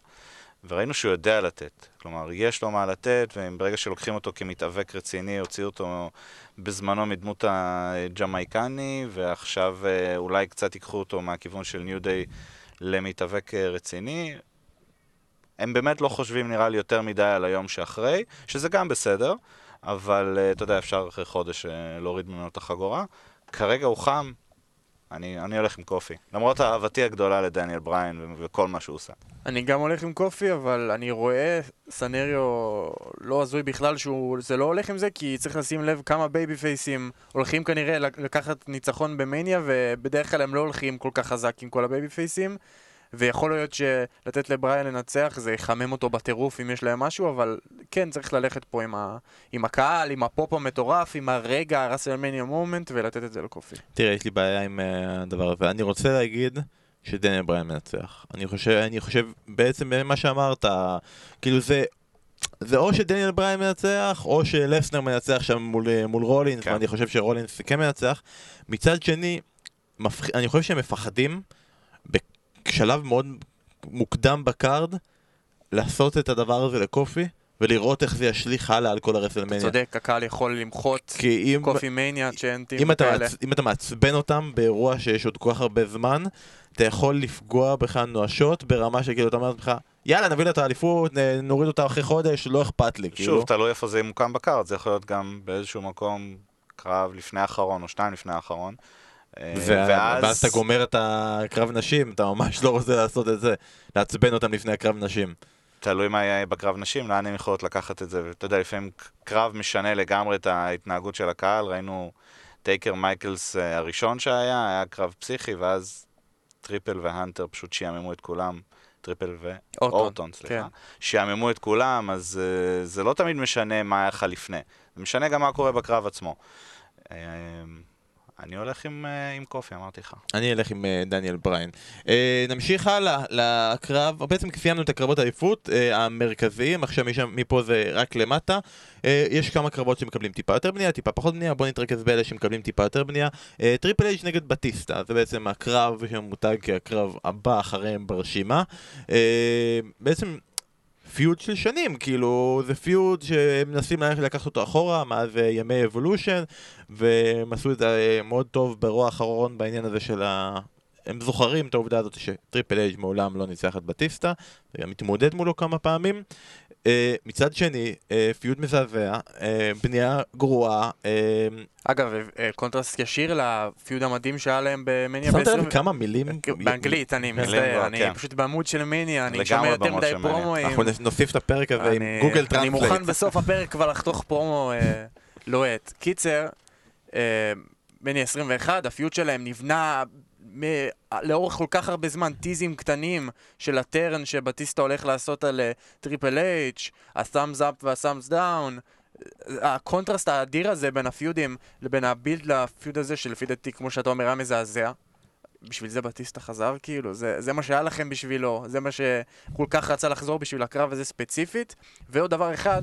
וראינו שהוא יודע לתת, כלומר יש לו מה לתת, וברגע שלוקחים אותו כמתאבק רציני, הוציאו אותו בזמנו מדמות הג'מייקני, ועכשיו אולי קצת ייקחו אותו מהכיוון של ניו דיי למתאבק רציני. הם באמת לא חושבים נראה לי יותר מדי על היום שאחרי, שזה גם בסדר, אבל אתה יודע, אפשר אחרי חודש להוריד ממנו את החגורה. כרגע הוא חם, אני הולך עם קופי. למרות אהבתי הגדולה לדניאל בריין וכל מה שהוא עושה. אני גם הולך עם קופי, אבל אני רואה סנריו לא הזוי בכלל שזה לא הולך עם זה, כי צריך לשים לב כמה בייבי פייסים הולכים כנראה לקחת ניצחון במניה, ובדרך כלל הם לא הולכים כל כך חזק עם כל הבייבי פייסים, ויכול להיות שלתת לבריין לנצח זה יחמם אותו בטירוף אם יש להם משהו, אבל כן צריך ללכת פה עם הקהל, עם הפופ המטורף, עם הרגע הרסלמניה מומנט, ולתת את זה לקופי. תראה, יש לי בעיה עם הדבר הזה. אני רוצה להגיד שדניאל בריין מנצח. אני חושב בעצם מה שאמרת, כאילו זה או שדניאל בריין מנצח, או שלסנר מנצח שם מול רולינס, ואני חושב שרולינס כן מנצח. מצד שני, אני חושב שהם מפחדים בשלב מאוד מוקדם בקארד לעשות את הדבר הזה לקופי ולראות איך זה ישליך הלאה על כל הרסלמניה. אתה צודק, הקהל יכול למחות קופי מניה, צ'אנטים כאלה. אם אתה מעצבן אותם באירוע שיש עוד כל כך הרבה זמן, אתה יכול לפגוע בך נואשות ברמה שכאילו אתה אומר לך, יאללה נביא לו את האליפות, נוריד אותה אחרי חודש, לא אכפת לי. שוב, תלוי איפה זה מוקם בקארד, זה יכול להיות גם באיזשהו מקום קרב לפני האחרון או שניים לפני האחרון. ואז אתה גומר את הקרב נשים, אתה ממש לא רוצה לעשות את זה, לעצבן אותם לפני הקרב נשים. תלוי מה יהיה בקרב נשים, לאן הם יכולות לקחת את זה, ואתה יודע, לפעמים קרב משנה לגמרי את ההתנהגות של הקהל, ראינו טייקר מייקלס הראשון שהיה, היה קרב פסיכי, ואז טריפל והנטר פשוט שיעממו את כולם, טריפל ואורטון, סליחה, שיעממו את כולם, אז זה לא תמיד משנה מה היה לך לפני, זה משנה גם מה קורה בקרב עצמו. אני הולך עם קופי, אמרתי לך. אני אלך עם דניאל בריין. נמשיך הלאה לקרב, בעצם סיימנו את הקרבות העיפות המרכזיים, עכשיו מפה זה רק למטה. יש כמה קרבות שמקבלים טיפה יותר בנייה, טיפה פחות בנייה, בואו נתרכז באלה שמקבלים טיפה יותר בנייה. טריפל אייג' נגד בטיסטה, זה בעצם הקרב שמותג כהקרב הבא אחריהם ברשימה. בעצם פיוד של שנים, כאילו, זה פיוד שמנסים ללכת לקחת אותו אחורה, מאז ימי אבולושן, והם עשו את זה מאוד טוב ברוע האחרון בעניין הזה של הם זוכרים את העובדה הזאת שטריפל אייג' מעולם לא ניצח את בטיסטה, וגם מתמודד מולו כמה פעמים. מצד שני, פיוד מזעזע, בנייה גרועה. אגב, קונטרסט ישיר לפיוד המדהים שהיה להם במניה ב-20... שמת להם כמה מילים? באנגלית, אני מזדהה, אני פשוט בעמוד של מניה, אני שומע יותר מדי פרומואים. אנחנו נוסיף את הפרק הזה עם גוגל טרנסלייט. אני מוכן בסוף הפרק כבר לחתוך פרומו לוהט. קיצר, מניה 21, הפיוד שלהם נבנה לאורך כל כך הרבה זמן, טיזים קטנים של הטרן שבטיסטה הולך לעשות על טריפל אייץ', הסאמס אפ והסאמס דאון. הקונטרסט האדיר הזה בין הפיודים לבין הבילד לפיוד הזה, שלפי דעתי כמו שאתה אומר היה מזעזע. בשביל זה בטיסטה חזר, כאילו זה מה שהיה לכם בשבילו, זה מה שכל כך רצה לחזור בשביל הקרב הזה ספציפית. ועוד דבר אחד,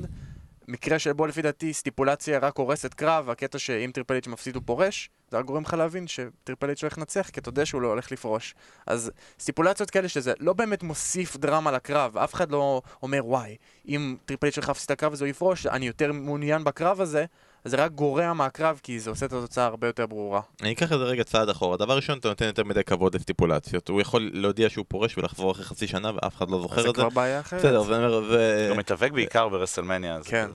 מקרה שבו לפי דעתי סטיפולציה רק הורסת קרב, הקטע שאם טריפל אייץ' מפסיד הוא פורש, זה רק גורם לך להבין שטריפל אייץ' הולך לנצח, כי אתה יודע שהוא לא הולך לפרוש. אז סטיפולציות כאלה שזה לא באמת מוסיף דרמה לקרב, אף אחד לא אומר וואי, אם טריפל אייץ' שלך הפסיד את הקרב הזה הוא יפרוש, אני יותר מעוניין בקרב הזה, אז זה רק גורע מהקרב, כי זה עושה את התוצאה הרבה יותר ברורה. אני אקח את זה רגע צעד אחורה. דבר ראשון, אתה נותן יותר מדי כבוד לסטיפולציות. הוא יכול להודיע שהוא פורש ולחזור אחרי חצי שנה, ואף אחד לא זוכר את זה. זה כבר בעיה אחרת. בסדר, זה אומר... הוא מתאבק בעיקר ברסלמניה. כן.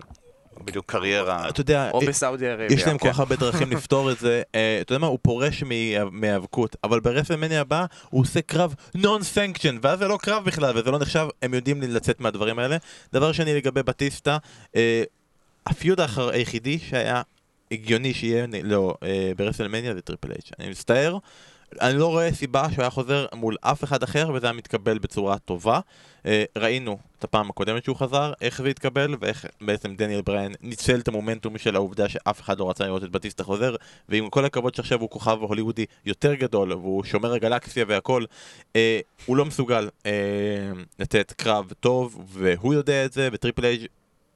בדיוק קריירה. אתה יודע... או בסעודי ערביה. יש להם כל כך הרבה דרכים לפתור את זה. אתה יודע מה? הוא פורש מהאבקות, אבל ברסלמניה הבא הוא עושה קרב non-sanction, ואז זה לא קרב בכלל, וזה לא נחשב. הם יודעים לצאת מהדברים האלה. דבר שני, לגבי בטיסטה, הפיוד היחידי שהיה הגיוני שיהיה לא, ברסלמניה זה טריפל אייץ'. אני מצטער, אני לא רואה סיבה שהוא היה חוזר מול אף אחד אחר וזה היה מתקבל בצורה טובה. ראינו את הפעם הקודמת שהוא חזר, איך זה התקבל ואיך בעצם דניאל בריין ניצל את המומנטום של העובדה שאף אחד לא רצה לראות את בטיסטה חוזר, ועם כל הכבוד שעכשיו הוא כוכב הוליוודי יותר גדול והוא שומר הגלקסיה והכל, הוא לא מסוגל לתת קרב טוב והוא יודע את זה, וטריפל אייג'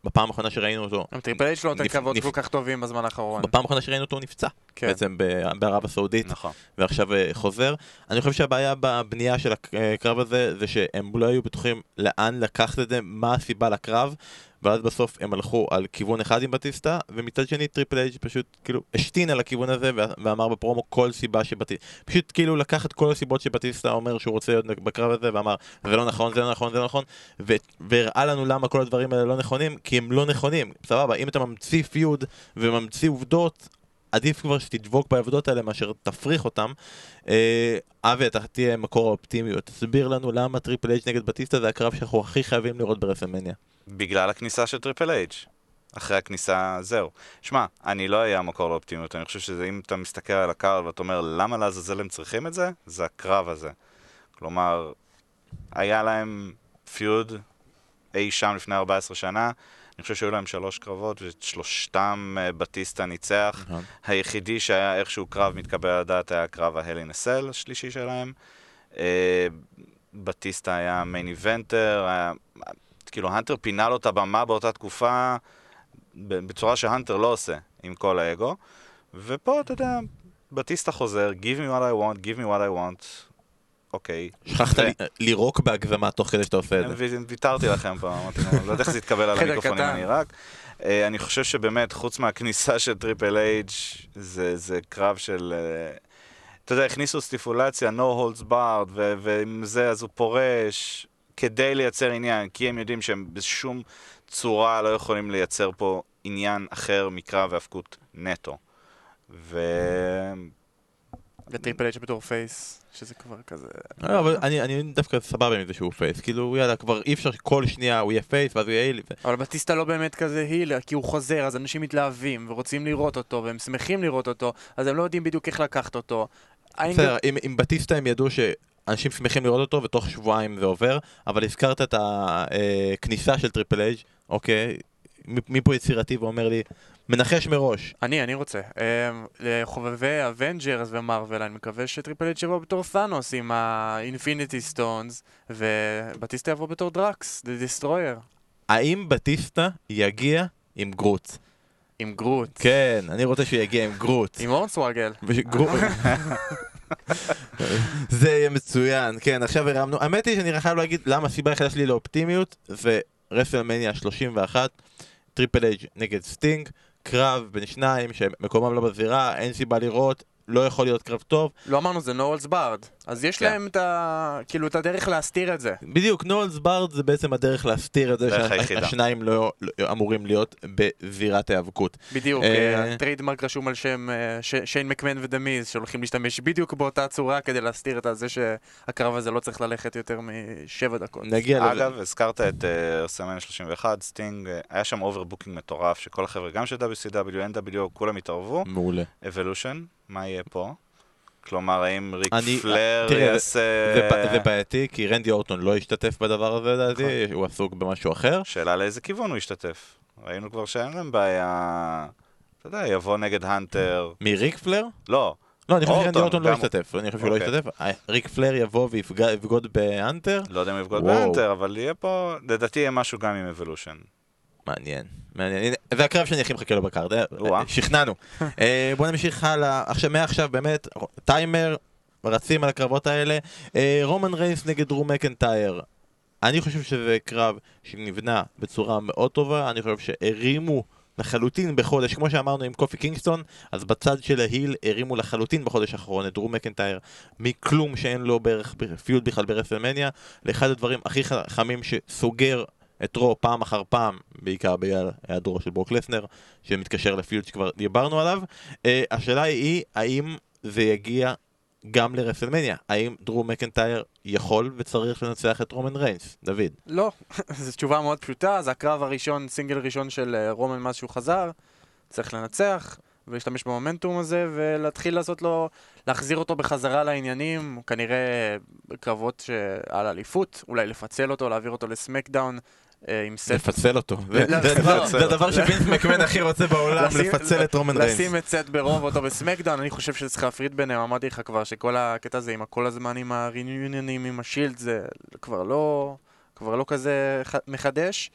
בפעם האחרונה שראינו אותו... טריפל אייג' לא נותן קרבות כל כך טובים בזמן האחרון. בפעם האחרונה שראינו אותו הוא נפצע, בעצם בערב הסעודית, ועכשיו חוזר. אני חושב שהבעיה בבנייה של הקרב הזה, זה שהם לא היו בטוחים לאן לקחת את זה, מה הסיבה לקרב, ואז בסוף הם הלכו על כיוון אחד עם בטיסטה, ומצד שני טריפל אייג' פשוט כאילו השתין על הכיוון הזה, ואמר בפרומו כל סיבה שבטיסטה, פשוט כאילו לקח את כל הסיבות שבטיסטה אומר שהוא רוצה להיות בקרב הזה, ואמר זה לא נכון, זה לא נכון, זה לא נכון, והראה לנו למה כל הדברים האלה לא נכונים, כי הם לא נכונים. סבבה, אם אתה ממציא פיוד וממציא עובדות, עדיף כבר שתדבוק בעבודות האלה מאשר תפריך אותם. אבי, אתה תהיה מקור האופטימיות, תסביר לנו למה טריפל אייג' נגד בטיסטה זה הקרב שאנחנו הכי חייבים לראות ברסלמניה. בגלל הכניסה של טריפל אייג'. אחרי הכניסה, זהו. שמע, אני לא אהיה המקור לאופטימיות, אני חושב שזה אם אתה מסתכל על הקרב ואתה אומר למה לעזאזל הם צריכים את זה, זה הקרב הזה. כלומר, היה להם פיוד אי שם לפני 14 שנה, אני חושב שהיו להם 3 קרבות, ושלושתם בטיסטה ניצח. היחידי שהיה איכשהו קרב מתקבל לדעת היה הקרב ההלינסל, השלישי שלהם. בטיסטה היה מיין איבנטר, היה... כאילו, הנטר פינה לו את הבמה באותה תקופה בצורה שהנטר לא עושה עם כל האגו, ופה, אתה יודע, בטיסטה חוזר, give me what I want, give me what I want. אוקיי. שכחת לירוק בהגזמה תוך כדי שאתה עושה את זה. ויתרתי לכם פעם, לא יודע איך זה יתקבל על המיקרופונים, אני רק. אני חושב שבאמת, חוץ מהכניסה של טריפל אייג' זה קרב של... אתה יודע, הכניסו סטיפולציה, no holds barred, ועם זה אז הוא פורש, כדי לייצר עניין, כי הם יודעים שהם בשום צורה לא יכולים לייצר פה עניין אחר מקרב והפקות נטו. וטריפל אייג' בתור פייס, שזה כבר כזה... לא, אבל אני דווקא סבבה מזה שהוא פייס, כאילו יאללה, כבר אי אפשר שכל שנייה הוא יהיה פייס ואז הוא יהיה היל. אבל בטיסטה לא באמת כזה היל, כי הוא חוזר, אז אנשים מתלהבים ורוצים לראות אותו, והם שמחים לראות אותו, אז הם לא יודעים בדיוק איך לקחת אותו. בסדר, עם בטיסטה הם ידעו שאנשים שמחים לראות אותו ותוך שבועיים זה עובר, אבל הזכרת את הכניסה של טריפל אייג', אוקיי, מי פה יצירתי ואומר לי, מנחש מראש. אני רוצה. לחובבי אבנג'רס ומרוול, אני מקווה שטריפל אייג' יבוא בתור ת'אנוס עם האינפיניטי סטונס, ובטיסטה יבוא בתור דראקס, דה דיסטרויר. האם בטיסטה יגיע עם גרוט? עם גרוט? כן, אני רוצה שהוא יגיע עם גרוט. עם הורנסוואגל. זה יהיה מצוין, כן, עכשיו הרמנו. האמת היא שאני חייב להגיד למה הסיבה היחידה שלי לאופטימיות, זה רסלמניה 31, טריפל אייג' נגד סטינג, קרב בין שניים שמקומם לא בזירה, אין סיבה לראות, לא יכול להיות קרב טוב. לא אמרנו, זה no holds barred, אז יש להם את ה... כאילו את הדרך להסתיר את זה. בדיוק, no holds barred זה בעצם הדרך להסתיר את זה שהשניים לא אמורים להיות בזירת האבקות. בדיוק, הטריידמרק רשום על שם שיין מקמן ודמיז שהולכים להשתמש בדיוק באותה צורה כדי להסתיר את זה שהקרב הזה לא צריך ללכת יותר מ7 דקות. אגב, הזכרת את רסלמניה 31, סטינג, היה שם אוברבוקינג מטורף שכל החבר'ה, גם של WCW, NWO, כולם התערבו. מעולה. Evolution. מה יהיה פה? כלומר, האם ריק פלר יעשה... זה בעייתי, כי רנדי אורטון לא השתתף בדבר הזה, לדעתי, הוא עסוק במשהו אחר. שאלה לאיזה כיוון הוא השתתף. ראינו כבר שאין להם בעיה... אתה יודע, יבוא נגד הנטר... מי, ריק פלר? לא. לא, אני חושב שרנדי אורטון לא השתתף. אני חושב שהוא לא השתתף. ריק פלר יבוא ויפגוד בהנטר? לא יודע אם יפגוד בהנטר, אבל יהיה פה... לדעתי יהיה משהו גם עם אבולושן. מעניין, מעניין. זה הקרב שאני הכי מחכה לו בקארד, שכנענו. בואו נמשיך הלאה, מעכשיו באמת, טיימר, רצים על הקרבות האלה. רומן ריינס נגד דרו מקנטייר. אני חושב שזה קרב שנבנה בצורה מאוד טובה, אני חושב שהרימו לחלוטין בחודש, כמו שאמרנו עם קופי קינגסטון, אז בצד של ההיל הרימו לחלוטין בחודש האחרון את דרו מקנטייר, מכלום שאין לו בערך פיוד בכלל ברסלמניה, לאחד הדברים הכי חכמים שסוגר את רו פעם אחר פעם, בעיקר בגלל היעדרו של ברוק לסנר, שמתקשר לפיוט שכבר דיברנו עליו. השאלה היא, האם זה יגיע גם לרסלמניה? האם דרו מקנטייר יכול וצריך לנצח את רומן ריינס? דוד. לא, זו תשובה מאוד פשוטה, זה הקרב הראשון, סינגל ראשון של רומן מאז שהוא חזר, צריך לנצח ולהשתמש במומנטום הזה ולהתחיל לעשות לו, להחזיר אותו בחזרה לעניינים, כנראה קרבות על אליפות, אולי לפצל אותו, להעביר אותו לסמקדאון, לפצל אותו, זה הדבר שווינס מקמן הכי רוצה בעולם, לפצל את רומן ריינס, לשים את סט ברוב אותו בסמקדאון. אני חושב שצריך להפריד ביניהם, אמרתי לך כבר שכל הקטע הזה עם כל הזמן עם הריוניונים עם השילד זה כבר לא כזה מחדש.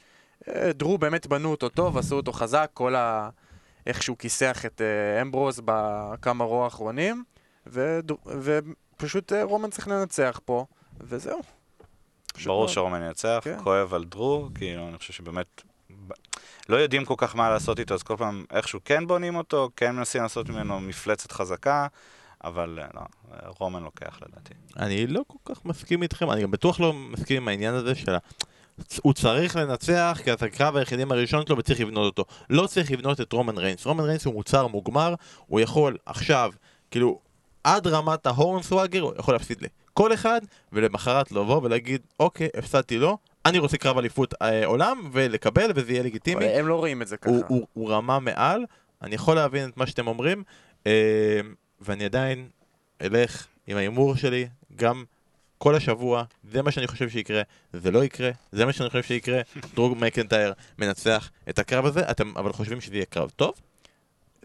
דרו באמת בנו אותו טוב, עשו אותו חזק, כל איך שהוא כיסח את אמברוז בכמה רוע האחרונים, ופשוט רומן צריך לנצח פה וזהו. ברור שרומן ינצח, כואב על דרו, כי אני חושב שבאמת לא יודעים כל כך מה לעשות איתו, אז כל פעם איכשהו כן בונים אותו, כן מנסים לעשות ממנו מפלצת חזקה, אבל לא, רומן לוקח לדעתי. אני לא כל כך מסכים איתכם, אני גם בטוח לא מסכים עם העניין הזה של הוא צריך לנצח, כי את הקרב היחידים הראשון שלו וצריך לבנות אותו. לא צריך לבנות את רומן ריינס, רומן ריינס הוא מוצר מוגמר, הוא יכול עכשיו, כאילו, עד רמת ההורנסוואגר, הוא יכול להפסיד לי. כל אחד, ולמחרת לבוא ולהגיד, אוקיי, הפסדתי לו, אני רוצה קרב אליפות עולם, ולקבל, וזה יהיה לגיטימי. הם לא רואים את זה ככה. הוא רמה מעל, אני יכול להבין את מה שאתם אומרים, ואני עדיין אלך עם האימור שלי, גם כל השבוע, זה מה שאני חושב שיקרה, זה לא יקרה, זה מה שאני חושב שיקרה, דרו מקנטייר מנצח את הקרב הזה, אתם אבל חושבים שזה יהיה קרב טוב?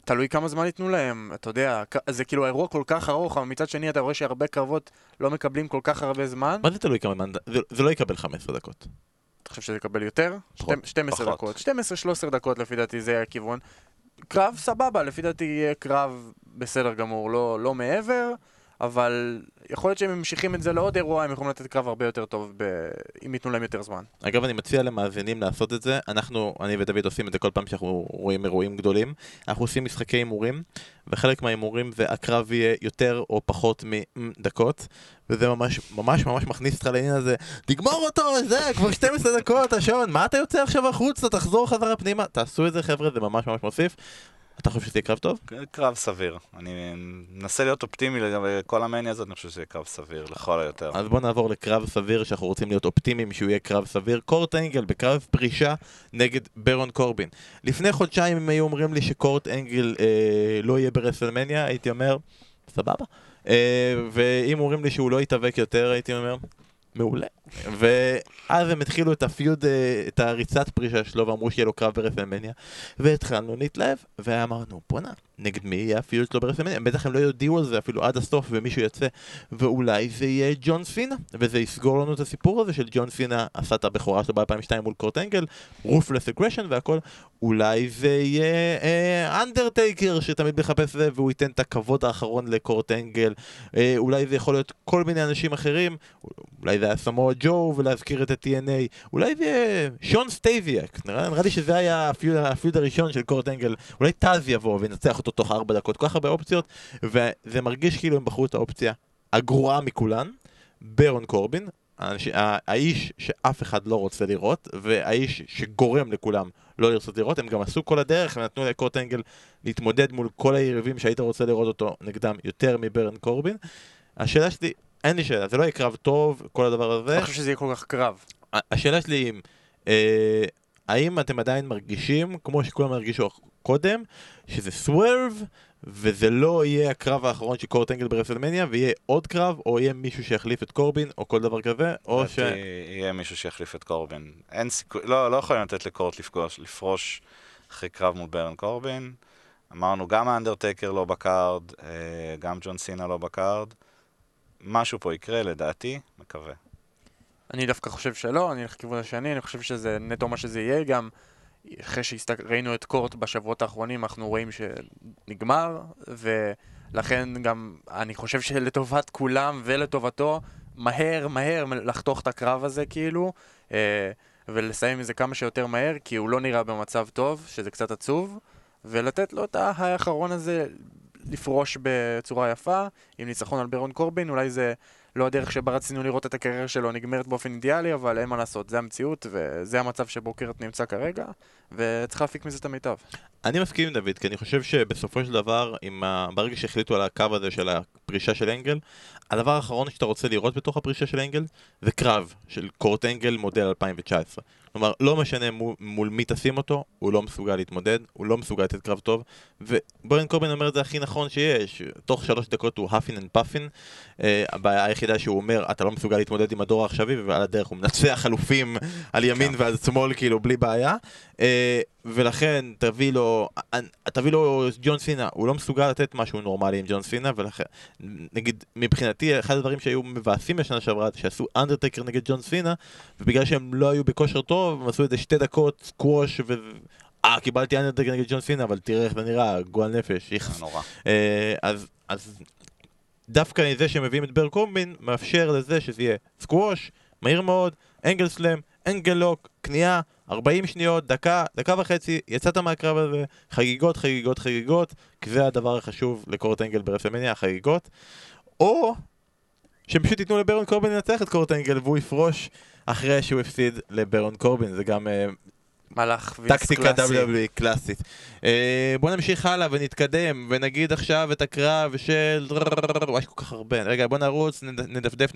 תלוי כמה זמן ייתנו להם, אתה יודע, זה כאילו האירוע כל כך ארוך, אבל מצד שני אתה רואה שהרבה קרבות לא מקבלים כל כך הרבה זמן. מה זה תלוי כמה זמן? זה לא יקבל 15 דקות. אתה חושב שזה יקבל יותר? 12 דקות. 12-13 דקות לפי דעתי זה הכיוון. קרב סבבה, לפי דעתי יהיה קרב בסדר גמור, לא מעבר, אבל יכול להיות שהם ממשיכים את זה לעוד אירוע, הם יכולים לתת קרב הרבה יותר טוב אם ייתנו להם יותר זמן. אגב, אני מציע למאזינים לעשות את זה. אני ודוד עושים את זה כל פעם שאנחנו רואים אירועים גדולים. אנחנו עושים משחקי הימורים, וחלק מההימורים זה הקרב יהיה יותר או פחות מדקות, וזה ממש ממש ממש מכניס אותך לעניין הזה, תגמור אותו, זה כבר 12 דקות, השעון, מה אתה יוצא עכשיו החוץ, אתה תחזור חזרה פנימה, תעשו את זה חבר'ה, זה ממש ממש מוסיף. אתה חושב שזה קרב טוב? קרב סביר. אני מנסה להיות אופטימי לגבי כל המניה הזאת, אני חושב שזה קרב סביר לכל היותר. אז בואו נעבור לקרב סביר, שאנחנו רוצים להיות אופטימיים שהוא יהיה קרב סביר. קורט אנגל בקרב פרישה נגד ברון קורבין. לפני חודשיים הם היו אומרים לי שקורט אנגל לא יהיה ברסלמניה, הייתי אומר, סבבה. ואם אומרים לי שהוא לא יתאבק יותר, הייתי אומר, מעולה. ואז הם התחילו את הפיוד, את הריצת פרישה שלו, ואמרו שיהיה לו קרב ברסלמניה, והתחלנו להתלהב, ואמרנו, בונה, נגד מי יהיה הפיוד שלו ברסלמניה? בטח הם לא יודיעו על זה אפילו עד הסוף, ומישהו יצא, ואולי זה יהיה ג'ון סינה, וזה יסגור לנו את הסיפור הזה של ג'ון סינה, עשה את הבכורה שלו ב-2002 מול קורט אנגל, רופלס אגרשן והכל, אולי זה יהיה אנדרטייקר שתמיד מחפש זה, והוא ייתן את הכבוד האחרון לקורט אנגל, אולי זה יכול להיות כל מיני אנשים אחרים, אולי זה היה סמואל ג'ו ולהזכיר את ה-TNA, אולי זה שון סטייביאק, נראה לי שזה היה הפיוד הראשון של קורט אנגל, אולי טאז יבוא ונצח אותו תוך 4 דקות, כל כך הרבה אופציות, וזה מרגיש כאילו הם בחרו את האופציה הגרועה מכולן, ברון קורבין, האיש שאף אחד לא רוצה לראות, והאיש שגורם לכולם לא לרצות לראות, הם גם עשו כל הדרך, הם נתנו לקורט אנגל להתמודד מול כל היריבים שהיית רוצה לראות אותו נגדם יותר מברון קורבין. השאלה שלי, אין לי שאלה, זה לא יהיה קרב טוב, כל הדבר הזה. אני חושב שזה יהיה כל כך קרב. השאלה שלי היא, האם אתם עדיין מרגישים, כמו שכולם הרגישו קודם, שזה סוורב, וזה לא יהיה הקרב האחרון של קורט אנגל ברסלמניה, ויהיה עוד קרב, או יהיה מישהו שיחליף את קורבין, או כל דבר כזה, או ש... יהיה מישהו שיחליף את קורבין. אין סיכוי, לא יכולים לתת לקורט לפרוש אחרי קרב מול ברון קורבין. אמרנו, גם האנדרטייקר לא בקארד, גם ג'ון סינה לא בקארד. משהו פה יקרה, לדעתי, מקווה. אני דווקא חושב שלא, אני הולך כיוון השני, אני חושב שזה נטו מה שזה יהיה, גם אחרי שראינו את קורט בשבועות האחרונים, אנחנו רואים שנגמר, ולכן גם אני חושב שלטובת כולם ולטובתו, מהר לחתוך את הקרב הזה כאילו, ולסיים מזה כמה שיותר מהר, כי הוא לא נראה במצב טוב, שזה קצת עצוב, ולתת לו את האחרון הזה, לפרוש בצורה יפה, עם ניצחון על ברון קורבין, אולי זה לא הדרך שבה רצינו לראות את הקריירה שלו נגמרת באופן אידיאלי, אבל אין מה לעשות, זה המציאות וזה המצב שבו קורט נמצא כרגע, וצריך להפיק מזה את המיטב. אני מסכים עם דוד, כי אני חושב שבסופו של דבר, ברגע שהחליטו על הקו הזה של הפרישה של אנגל, הדבר האחרון שאתה רוצה לראות בתוך הפרישה של אנגל, זה קרב של קורט אנגל מודל 2019. כלומר, לא משנה מול מי תשים אותו, הוא לא מסוגל להתמודד, הוא לא מסוגל לתת קרב טוב, וברון קורבין אומר את זה הכי נכון שיש, תוך 3 דקות הוא הפין אנד פאפין, הבעיה היחידה שהוא אומר, אתה לא מסוגל להתמודד עם הדור העכשווי, ועל הדרך הוא מנצח חלופים על ימין ועל שמאל, כאילו, בלי בעיה, ולכן תביא לו ג'ון סינה, הוא לא מסוגל לתת משהו נורמלי עם ג'ון סינה, ולכן, נגיד, מבחינתי, אחד הדברים שהיו מבאסים בשנה שעברה, שעשו אנדרטייקר נגד ג'ון סינה, ובגלל שהם לא היו בכושר טוב, הם עשו את זה 2 דקות, סקווש, קיבלתי אנדרטייקר נגד ג'ון סינה, אבל תראה איך זה נראה, גועל נפש, איך נורא. אז דווקא זה שמביאים את ברון קורבין, מאפשר לזה שזה יהיה סקווש, מהיר מאוד, אנגל סלאם, אנגל לוק, קנייה, 40 שניות, דקה וחצי, יצאת מהקרב הזה, חגיגות, כי זה הדבר החשוב לקורט אנגל ברסלמניה, החגיגות, או שהם פשוט ייתנו לברון קורבין לנצח את קורט אנגל, והוא יפרוש אחרי שהוא הפסיד לברון קורבין, זה גם טקטיקה WWE קלאסית. בואו נמשיך הלאה ונתקדם, ונגיד עכשיו את הקרב של... יש כל כך הרבה, רגע, בואו נרוץ, נדפדף.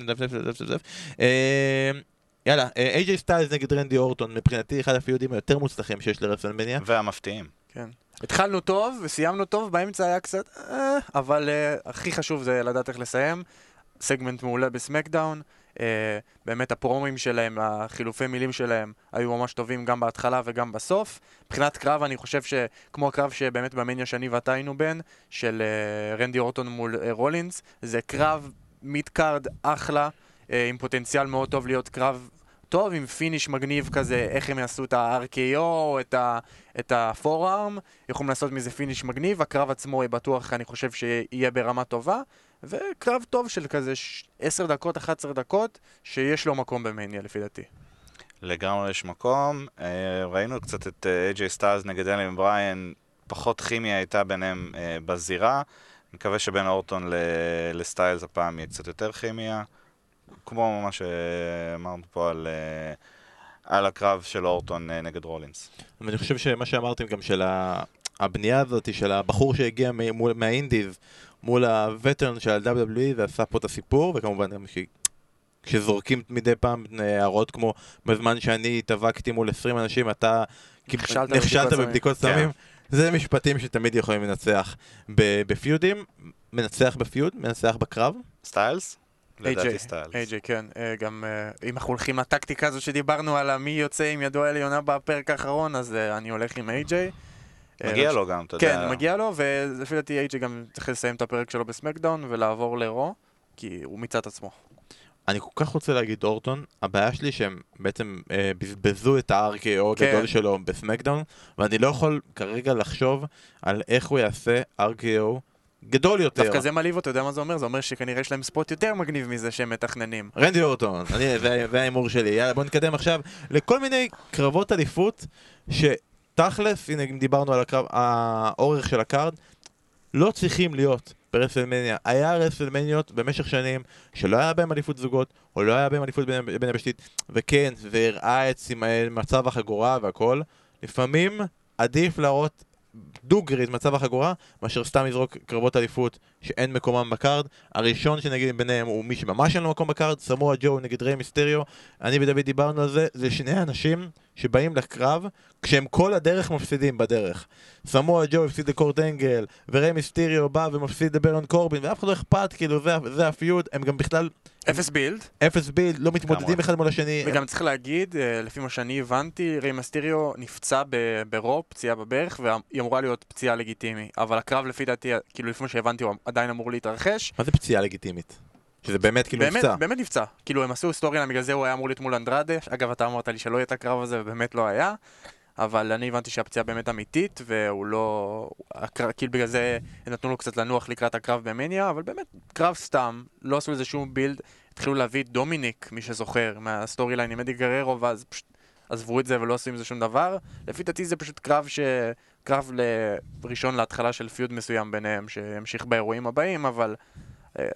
יאללה, AJ סטיילס נגד רנדי אורטון, מבחינתי אחד הפיודים היותר מוצלחים שיש לרסלמניה. והמפתיעים. כן. התחלנו טוב וסיימנו טוב, באמצע היה קצת, אבל הכי חשוב זה לדעת איך לסיים. סגמנט מעולה בסמקדאון, באמת הפרומים שלהם, החילופי מילים שלהם היו ממש טובים גם בהתחלה וגם בסוף. מבחינת קרב אני חושב שכמו הקרב שבאמת במניה שאני ואתה היינו בין, של רנדי אורטון מול רולינס, זה קרב מיד קארד אחלה. עם פוטנציאל מאוד טוב להיות קרב טוב, עם פיניש מגניב כזה, איך הם יעשו את ה-RKO או את ה-4-arm, יכולים לעשות מזה פיניש מגניב, הקרב עצמו בטוח, אני חושב שיהיה ברמה טובה, וקרב טוב של כזה 10 דקות, 11 דקות, שיש לו מקום במניה לפי דעתי. לגמרי יש מקום, ראינו קצת את אג'יי סטאז נגד אלן בריין, פחות כימיה הייתה ביניהם בזירה, מקווה שבין אורטון לסטיילס הפעם יהיה קצת יותר כימיה, כמו מה שאמרנו פה על הקרב של אורטון נגד רולינס. ואני חושב שמה שאמרתם גם של הבנייה הזאת, של הבחור שהגיע מהאינדיז מול הווטרן של ה-WWE ועשה פה את הסיפור, וכמובן גם כשזורקים מדי פעם הערות כמו בזמן שאני התאבקתי מול 20 אנשים, אתה נכשלת בבדיקות סמים. זה משפטים שתמיד יכולים לנצח בפיודים, מנצח בפיוד, מנצח בקרב. סטיילס? לדעתי סטיילס. איי-ג'יי, כן. גם אם אנחנו הולכים לטקטיקה הזו שדיברנו על מי יוצא עם ידו העליונה בפרק האחרון, אז אני הולך עם איי-ג'יי. מגיע לו גם, אתה יודע. כן, מגיע לו, ולפי דעתי איי-ג'יי גם צריך לסיים את הפרק שלו בסמקדאון ולעבור לרו, כי הוא מיצה את עצמו. אני כל כך רוצה להגיד אורטון, הבעיה שלי שהם בעצם בזבזו את ה-RKO הגדול שלו בסמקדאון, ואני לא יכול כרגע לחשוב על איך הוא יעשה RKO גדול יותר. דווקא זה מעליב אותו, יודע מה זה אומר? זה אומר שכנראה יש להם ספוט יותר מגניב מזה שהם מתכננים. רנדי אורטון, זה האימור שלי. יאללה, בוא נתקדם עכשיו לכל מיני קרבות אליפות שתכלס, הנה אם דיברנו על הקרב, האורך של הקארד, לא צריכים להיות ברסלמניה. היה רסלמניות במשך שנים שלא היה בהם אליפות זוגות, או לא היה בהם אליפות בין הבשתית, וכן, זה הראה את מצב החגורה והכל. לפעמים עדיף להראות דוגרית מצב החגורה, מאשר סתם לזרוק קרבות אליפות שאין מקומם בקארד. הראשון שנגיד ביניהם הוא מי שממש אין לו מקום בקארד, סמואה ג'ו נגד ריי מיסטריו. אני ודוד דיברנו על זה, זה שני האנשים שבאים לקרב כשהם כל הדרך מפסידים בדרך. סמואה ג'ו הפסיד לקורט אנגל, וריי מיסטריו בא ומפסיד לברון קורבין, ואף אחד לא אכפת, כאילו זה הפיוד, הם גם בכלל אפס בילד. אפס בילד, לא מתמודדים אחד מול השני. וגם צריך להגיד, לפי מה שאני הבנתי, ריי מיסטריו נפצע ברוב, פציעה בברך, והיא אמורה להיות פציעה לגיטימית. אבל הקרב לפי דעתי, כאילו לפי מה שהבנתי, הוא עדיין אמור להתרחש. מה זה פציעה לגיטימית? שזה באמת כאילו נפצע. באמת נפצע. כאילו הם עשו היסטוריה, בגלל זה הוא היה אמור להיות מול אנדרדה. אגב, אתה אמרת לי שלא יהיה את הקרב הזה, ובאמת לא היה. אבל אני הבנתי שהפציעה באמת אמיתית, והוא לא... כאילו בגלל זה נתנו לו קצת לנוח לקראת הקרב במניה, אבל באמת קרב סתם, לא עשו איזה שום בילד, התחילו להביא את דומיניק, מי שזוכר, מהסטורי ליין עם אדי גררו, ואז פשוט עזבו את זה ולא עשו עם זה שום דבר. לפי דעתי זה פשוט קרב ראשון להתחלה של פיוד מסוים ביניהם, שהמשיך באירועים הבאים, אבל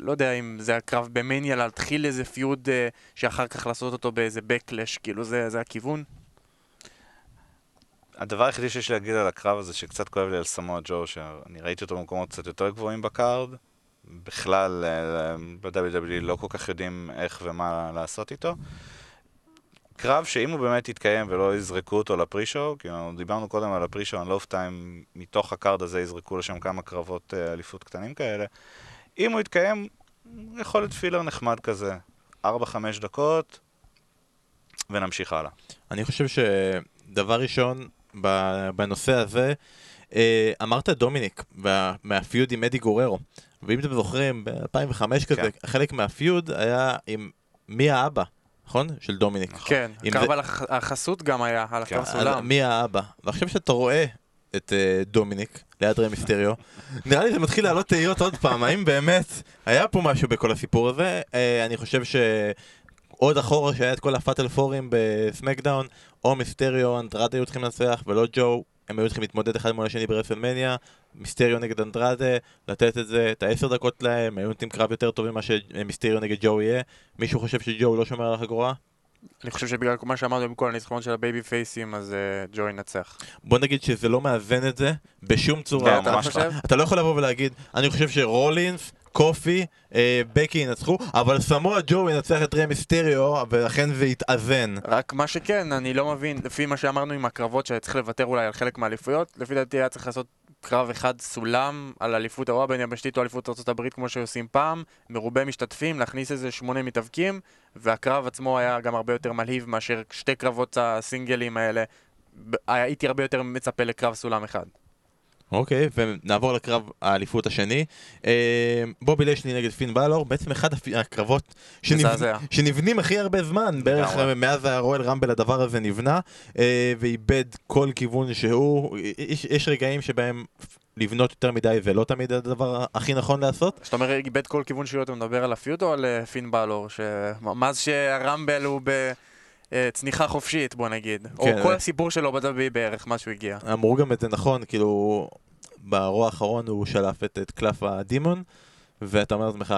לא יודע אם זה הקרב במניה, להתחיל איזה פיוד שאחר כך לעשות אותו באיזה בקלש, כאילו זה הכיוון. הדבר היחידי שיש להגיד על הקרב הזה שקצת כואב לי על סמואה ג'ו, שאני ראיתי אותו במקומות קצת יותר גבוהים בקארד, בכלל ב-WWE לא כל כך יודעים איך ומה לעשות איתו. קרב שאם הוא באמת יתקיים ולא יזרקו אותו לפרישו, כי דיברנו קודם על הפרישו, אני לא אופתע אם מתוך הקארד הזה יזרקו לשם כמה קרבות אליפות קטנים כאלה, אם הוא יתקיים יכול להיות פילר נחמד כזה, 4-5 דקות ונמשיך הלאה. אני חושב שדבר ראשון בנושא הזה, אמרת דומיניק מהפיוד עם אדי גוררו, ואם אתם זוכרים ב-2005 כזה, חלק מהפיוד היה עם מי האבא, נכון? של דומיניק. כן, הקרב על החסות גם היה, על הקרב סולם. מי האבא, ועכשיו שאתה רואה את דומיניק ליד ריי מיסטריו, נראה לי זה מתחיל לעלות תהיות עוד פעם, האם באמת היה פה משהו בכל הסיפור הזה? אני חושב ש... עוד אחורה שהיה את כל הפאטל פורים בסמקדאון, או מיסטריו, אנדרדה היו צריכים לנצח, ולא ג'ו, הם היו צריכים להתמודד אחד מול השני ברסלמניה, מיסטריו נגד אנדרדה, לתת את זה, את ה-10 דקות להם, היו נותנים קרב יותר טוב ממה שמיסטריו נגד ג'ו יהיה. מישהו חושב שג'ו לא שומר על החגורה? אני חושב שבגלל מה שאמרנו בכל הניצחון של הבייבי פייסים, אז ג'ו ינצח. בוא נגיד שזה לא מאזן את זה בשום צורה. אתה לא יכול לבוא ולהגיד, אני חושב שרולינס קופי, בקי ינצחו, אבל סמואה ג'ו ינצח את ריי מיסטריו, ולכן זה יתאזן. רק מה שכן, אני לא מבין, לפי מה שאמרנו עם הקרבות שצריך לוותר אולי על חלק מהאליפויות, לפי דעתי היה צריך לעשות קרב אחד סולם על אליפות אירופה בין יבשתית או אליפות ארצות הברית כמו שעושים פעם, מרובה משתתפים, להכניס איזה 8 מתאבקים, והקרב עצמו היה גם הרבה יותר מלהיב מאשר שתי קרבות הסינגלים האלה, הייתי הרבה יותר מצפה לקרב סולם אחד. אוקיי, ונעבור לקרב האליפות השני. בובי לשני נגד פין בלור, בעצם אחד הקרבות שנבנים הכי הרבה זמן, בערך מאז הרואל רמבל הדבר הזה נבנה, ואיבד כל כיוון שהוא. יש רגעים שבהם לבנות יותר מדי ולא תמיד הדבר הכי נכון לעשות. זאת אומרת, איבד כל כיוון שהוא, אתה מדבר על הפיוט או על פין בלור? מאז שהרמבל הוא ב... צניחה חופשית, בוא נגיד. או כל הסיפור שלו בדבי בערך, מה שהוא הגיע. אמרו גם את זה נכון, כאילו, ברוע האחרון הוא שלף את קלף הדימון, ואתה אומר לעצמך,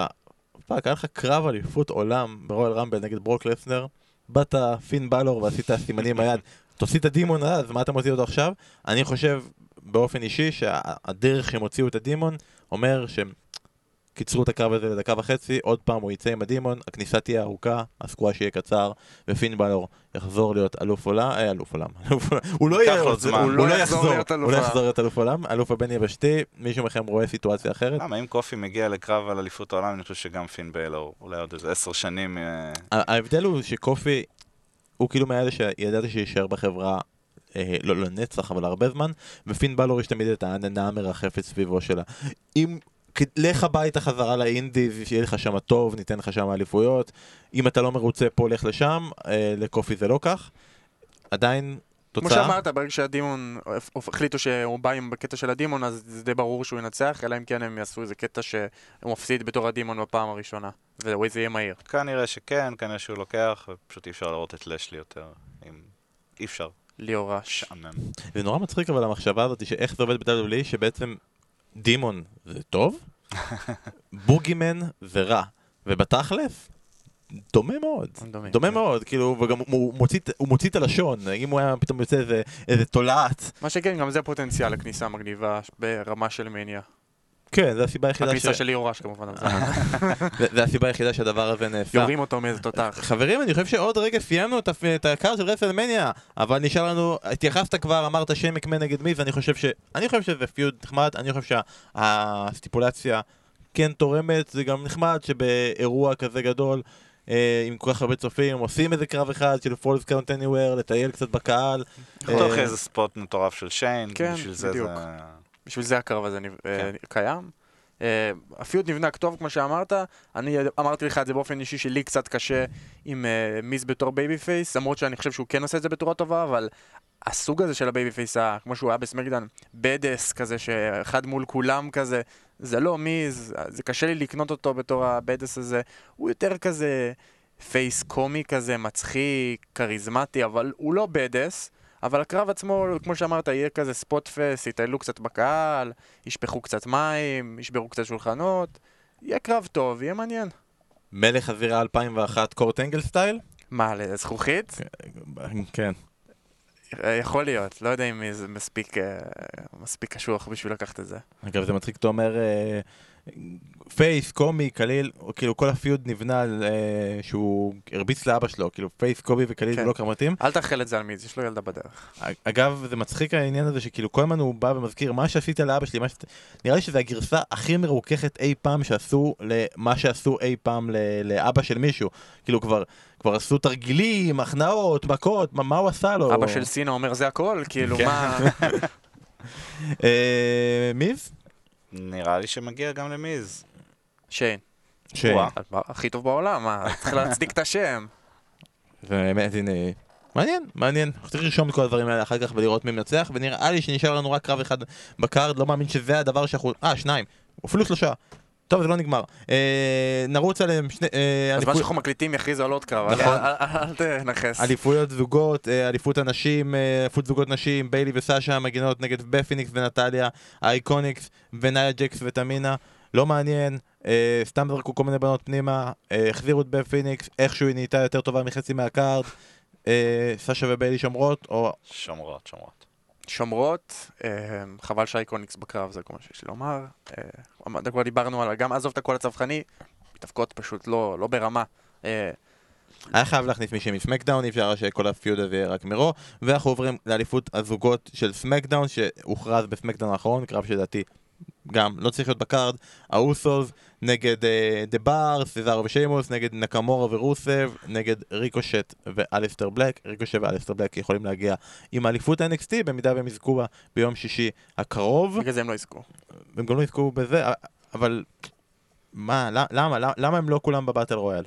פאק, היה לך קרב אליפות עולם ברואל רמבל נגד ברוק לסנר, באת פין בלור ועשית סימנים ביד, תוציא את הדימון אז, מה אתה מוציא אותו עכשיו? אני חושב באופן אישי שהדרך שהם הוציאו את הדימון אומר שהם קיצרו את הקרב הזה לדקה וחצי, עוד פעם הוא יצא עם הדימון, הכניסה תהיה ארוכה, הסקואש יהיה קצר, ופין בלור יחזור להיות אלוף עולם, הוא לא יחזור להיות אלוף עולם, אלוף הבן יבשתי, מישהו מכם רואה סיטואציה אחרת? אם קופי מגיע לקרב על אליפות העולם, אני חושב שגם פין בלור, אולי עוד איזה 10 שנים... ההבדל הוא שקופי, הוא כאילו מהידע שידעתי שישאר בחברה, לא לנצח, אבל הרבה זמן, ופין בלור יש תמיד את העננה המרחפת סביבו שלה. לך הביתה חזרה לאינדי, שיהיה לך שם טוב, ניתן לך שם אליפויות. אם אתה לא מרוצה פה, לך לשם. לקופי זה לא כך. עדיין, תוצאה... כמו שאמרת, ברגע שהדימון, החליטו שהוא בא עם בקטע של הדימון, אז זה די ברור שהוא ינצח, אלא אם כן הם יעשו איזה קטע שהוא מפסיד בתור הדימון בפעם הראשונה. וזה יהיה מהיר. כנראה שכן, כנראה שהוא לוקח, ופשוט אי אפשר לראות את לשלי יותר. אי אפשר. ליאורה. שעמם. זה נורא מצחיק, אבל המחשבה הזאת, שאיך זה עובד בדלי, שבעצם דימון זה טוב, בוגימן זה רע, ובתכלף דומה מאוד, דומה מאוד, כאילו, וגם הוא מוציא את הלשון, אם הוא היה פתאום יוצא איזה תולעת. מה שכן, גם זה פוטנציאל לכניסה מגניבה ברמה של מניה. כן, זה הסיבה היחידה ש... הכניסה שלי יורש כמובן, זה הסיבה היחידה שהדבר הזה נעשה. יורים אותו מאיזה תותח. חברים, אני חושב שעוד רגע סיימנו את הקארד של רסלמניה, אבל נשאר לנו, התייחסת כבר, אמרת שם מקמן נגד מי, ואני חושב ש... אני חושב שזה פיוד נחמד, אני חושב שהסטיפולציה כן תורמת, זה גם נחמד שבאירוע כזה גדול, עם כל כך הרבה צופים, עושים איזה קרב אחד של Falls Count Anywhere, לטייל קצת בקהל. תוך איזה ספוט מטורף של שיין, בשביל זה זה... בשביל זה הקרב הזה קיים. הפיוד נבנה טוב, כמו שאמרת. אני אמרתי לך את זה באופן אישי שלי קצת קשה עם מיז בתור בייבי פייס, למרות שאני חושב שהוא כן עושה את זה בתורה טובה, אבל הסוג הזה של הבייבי פייס, כמו שהוא היה בסמקדאון, בדס כזה, שאחד מול כולם כזה, זה לא מיז, זה קשה לי לקנות אותו בתור הבדס הזה. הוא יותר כזה פייס קומי כזה, מצחיק, כריזמטי, אבל הוא לא בדס. אבל הקרב עצמו, כמו שאמרת, יהיה כזה ספוט פס, יטיילו קצת בקהל, ישפכו קצת מים, ישברו קצת שולחנות, יהיה קרב טוב, יהיה מעניין. מלך אווירה 2001 קורט אנגל סטייל? מה, לזכוכית? כן. יכול להיות, לא יודע אם זה מספיק קשוח בשביל לקחת את זה. אגב, זה מצחיק, אתה אומר, פייס, קומי, קליל, כאילו כל הפיוד נבנה שהוא הרביץ לאבא שלו, כאילו פייס, קומי וקליל ולא קרמתים. אל תאכל את זה על מיץ, יש לו ילדה בדרך. אגב, זה מצחיק העניין הזה שכאילו כל הזמן הוא בא ומזכיר מה שעשית לאבא שלי, נראה לי שזה הגרסה הכי מרוככת אי פעם שעשו למה שעשו אי פעם לאבא של מישהו, כאילו כבר עשו תרגילים, הכנעות, מכות, מה הוא עשה לו? אבא של סינה אומר זה הכל, כאילו מה... מיז? נראה לי שמגיע גם למיז. שיין. שיין. הכי טוב בעולם, צריך להצדיק את השם. באמת, הנה, מעניין, מעניין. אנחנו צריכים לרשום את כל הדברים האלה אחר כך ולראות מי מנצח, ונראה לי שנשאר לנו רק קרב אחד בקארד, לא מאמין שזה הדבר שאנחנו... 2, אפילו 3. טוב, זה לא נגמר. נרוץ עליהם שני... אז מה שאנחנו מקליטים יכריזו על עוד קרב. נכון. אל תנחס. אליפויות זוגות, אליפות זוגות נשים, ביילי וסשה, מגינות נגד בפיניקס ונטליה, האיקוניקס ונאיה ג'קס וטמינה. לא מעניין, סתם זרקו כל מיני בנות פנימה, החזירו את בפיניקס, איכשהו היא נהייתה יותר טובה מחצי מהקארד, סשה וביילי שומרות או... שומרות, חבל שהאיקוניקס בקרב, זה כל מה שיש לי לומר. כבר דיברנו עליו, גם עזוב את הכל הצווחני, מתאבקות פשוט לא ברמה. היה חייב להכניס מישהי מסמקדאון, אי אפשר שכל הפיוד הזה רק מרו, ואנחנו עוברים לאליפות הזוגות של סמקדאון, שהוכרז בסמקדאון האחרון, קרב שדעתי גם לא צריך להיות בקארד, האוסוס נגד דה בר, סיזארו ושיימוס, נגד נקמורה ורוסב, נגד ריקושט ואליסטר בלק. ריקושט ואליסטר בלק יכולים להגיע עם האליפות ה-NXT, במידה והם יזכו בה ביום שישי הקרוב. בגלל זה הם לא יזכו. הם גם לא יזכו בזה, אבל מה, למה הם לא כולם בבטל רויאל?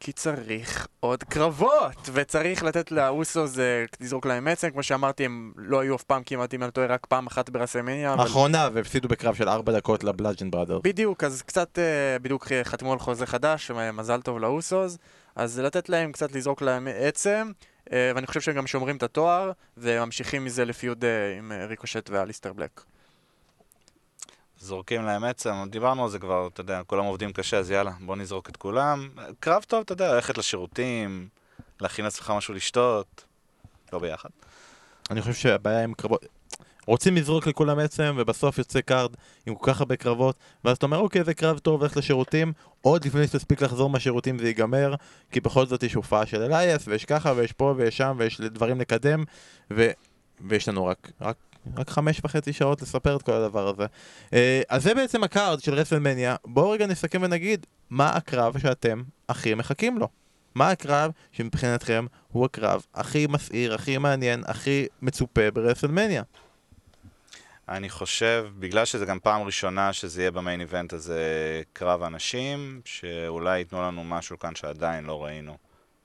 כי צריך עוד קרבות, וצריך לתת לאוסו זה לזרוק להם עצם, כמו שאמרתי, הם לא היו אף פעם כמעט, אם אני טועה, רק פעם אחת ברסלמניה. אחרונה, אבל... והפסידו בקרב של 4 דקות לבלאג'ן בראדר. בדיוק, אז קצת, בדיוק חתמו על חוזה חדש, מזל טוב לאוסו, אז לתת להם קצת לזרוק להם עצם, ואני חושב שהם גם שומרים את התואר, וממשיכים מזה לפיוד עם ריקושט ואליסטר בלק. זורקים להם עצם, דיברנו על זה כבר, אתה יודע, כולם עובדים קשה, אז יאללה, בוא נזרוק את כולם. קרב טוב, אתה יודע, ללכת לשירותים, להכין לעצמך משהו לשתות, לא ביחד. אני חושב שהבעיה עם קרבות, רוצים לזרוק לכולם עצם, ובסוף יוצא קארד עם כל כך הרבה קרבות, ואז אתה אומר, אוקיי, זה קרב טוב, ללכת לשירותים, עוד לפני שתספיק לחזור מהשירותים זה ייגמר, כי בכל זאת יש הופעה של אלייס, ויש ככה, ויש פה, ויש שם, ויש דברים לקדם, ויש לנו רק 5.5 שעות לספר את כל הדבר הזה. אז זה בעצם הקארד של רסלמניה. בואו רגע נסכם ונגיד מה הקרב שאתם הכי מחכים לו. מה הקרב שמבחינתכם הוא הקרב הכי מסעיר, הכי מעניין, הכי מצופה ברסלמניה? אני חושב, בגלל שזה גם פעם ראשונה שזה יהיה במיין איבנט הזה קרב אנשים, שאולי ייתנו לנו משהו כאן שעדיין לא ראינו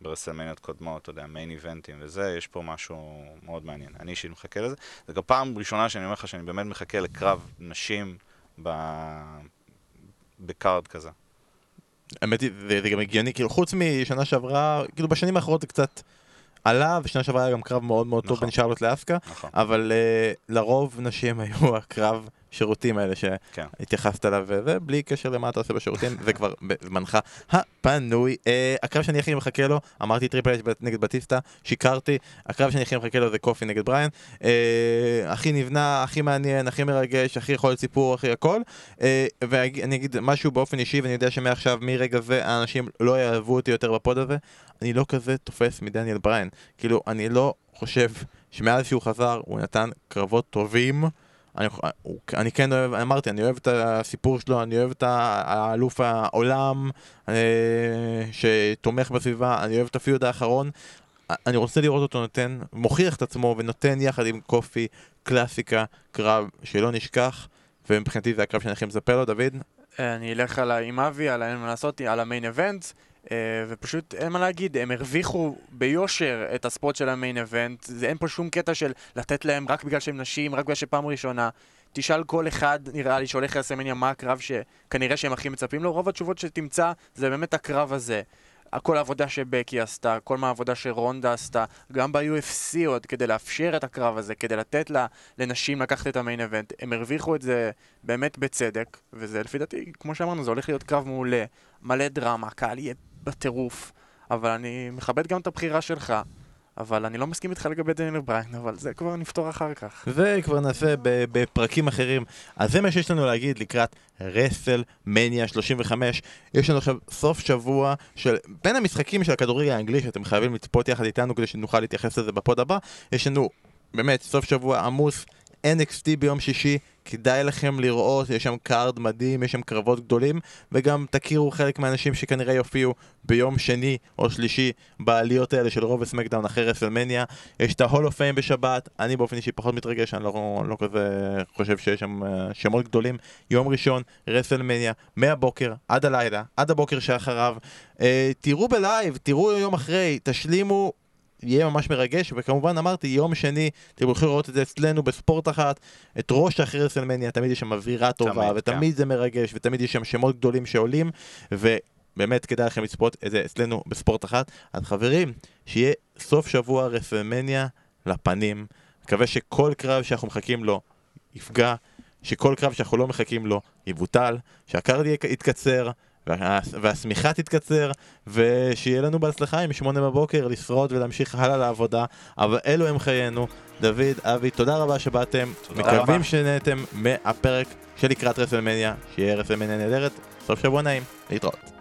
ברסלמניות קודמות, אתה יודע, מיין איבנטים וזה, יש פה משהו מאוד מעניין. אני אישית מחכה לזה. זה גם פעם ראשונה שאני אומר לך שאני באמת מחכה לקרב נשים בקארד כזה. האמת היא, זה גם הגיוני, כאילו חוץ משנה שעברה, כאילו בשנים האחרות זה קצת עלה, ושנה שעברה היה גם קרב מאוד מאוד טוב בין שרלוט לאסקה, אבל לרוב נשים היו הקרב שירותים האלה שהתייחסת אליו, וזה בלי קשר למה אתה עושה בשירותים, זה כבר בזמנך הפנוי. הקרב שאני הכי מחכה לו, אמרתי טריפל אץ' נגד בטיסטה, שיקרתי, הקרב שאני הכי מחכה לו זה קופי נגד בריין, הכי נבנה, הכי מעניין, הכי מרגש, הכי יכול לסיפור, הכי הכל, ואני אגיד משהו באופן אישי, ואני יודע שמעכשיו מרגע זה האנשים לא יאהבו אותי יותר בפוד הזה, אני לא כזה תופס מדניאל בריין, כאילו אני לא חושב שמאז שהוא חזר הוא נתן קרבות טובים, אני כן אוהב, אמרתי, אני אוהב את הסיפור שלו, אני אוהב את האלוף העולם שתומך בסביבה, אני אוהב את הפיוד האחרון, אני רוצה לראות אותו נותן, מוכיח את עצמו ונותן יחד עם קופי קלאסיקה, קרב שלא נשכח, ומבחינתי זה הקרב שאני הכי מצפה לו. דוד? אני אלך עם אבי, על מה לעשות, על המיין איבנט, ופשוט אין מה להגיד, הם הרוויחו ביושר את הספוט של המיין איבנט, אין פה שום קטע של לתת להם רק בגלל שהם נשים, רק בגלל שפעם ראשונה. תשאל כל אחד, נראה לי, שהולך לרסלמניה מה הקרב שכנראה שהם הכי מצפים לו, רוב התשובות שתמצא זה באמת הקרב הזה. כל העבודה שבקי עשתה, כל העבודה שרונדה עשתה, גם ב-UFC עוד, כדי לאפשר את הקרב הזה, כדי לתת לנשים לקחת את המיין איבנט, הם הרוויחו את זה באמת בצדק, וזה לפי דעתי, כמו שאמרנו, זה הולך להיות קרב מעולה, מלא דרמה, קהל יהיה בטירוף, אבל אני מכבד גם את הבחירה שלך, אבל אני לא מסכים איתך לגבי דניאל בריין, אבל זה כבר נפתור אחר כך. זה כבר נעשה בפרקים אחרים. אז זה מה שיש לנו להגיד לקראת רסלמניה 35. יש לנו עכשיו סוף שבוע של בין המשחקים של הכדורגל האנגלי, שאתם חייבים לצפות יחד איתנו כדי שנוכל להתייחס לזה בפוד הבא. יש לנו באמת סוף שבוע עמוס, NXT ביום שישי, כדאי לכם לראות, יש שם קארד מדהים, יש שם קרבות גדולים, וגם תכירו חלק מהאנשים שכנראה יופיעו ביום שני או שלישי בעליות האלה של רוב וסמקדאון אחרי רסלמניה. יש את ההול אוף פיים בשבת, אני באופן אישי פחות מתרגש, אני לא כזה חושב שיש שם שמות גדולים. יום ראשון רסלמניה, מהבוקר עד הלילה, עד הבוקר שאחריו, תראו בלייב, תראו יום אחרי, תשלימו, יהיה ממש מרגש, וכמובן אמרתי, יום שני, אתם יכולים לראות את זה אצלנו בספורט אחת, את ראש אחרי רסלמניה, תמיד יש שם אווירה טובה, ותמיד זה מרגש, ותמיד יש שם שמות גדולים שעולים, ובאמת כדאי לכם לצפות את זה אצלנו בספורט אחת. אז חברים, שיהיה סוף שבוע רסלמניה לפנים, מקווה שכל קרב שאנחנו מחכים לו יפגע, שכל קרב שאנחנו לא מחכים לו יבוטל, שהקארד יתקצר, והשמיכה תתקצר, ושיהיה לנו בהצלחה עם 8 בבוקר לשרוד ולהמשיך הלאה לעבודה. אבל אלו הם חיינו. דוד, אבי, תודה רבה שבאתם, מקווים שנהנתם מהפרק של לקראת רסלמניה, שיהיה רסלמניה נהדרת, סוף שבוע נעים, להתראות.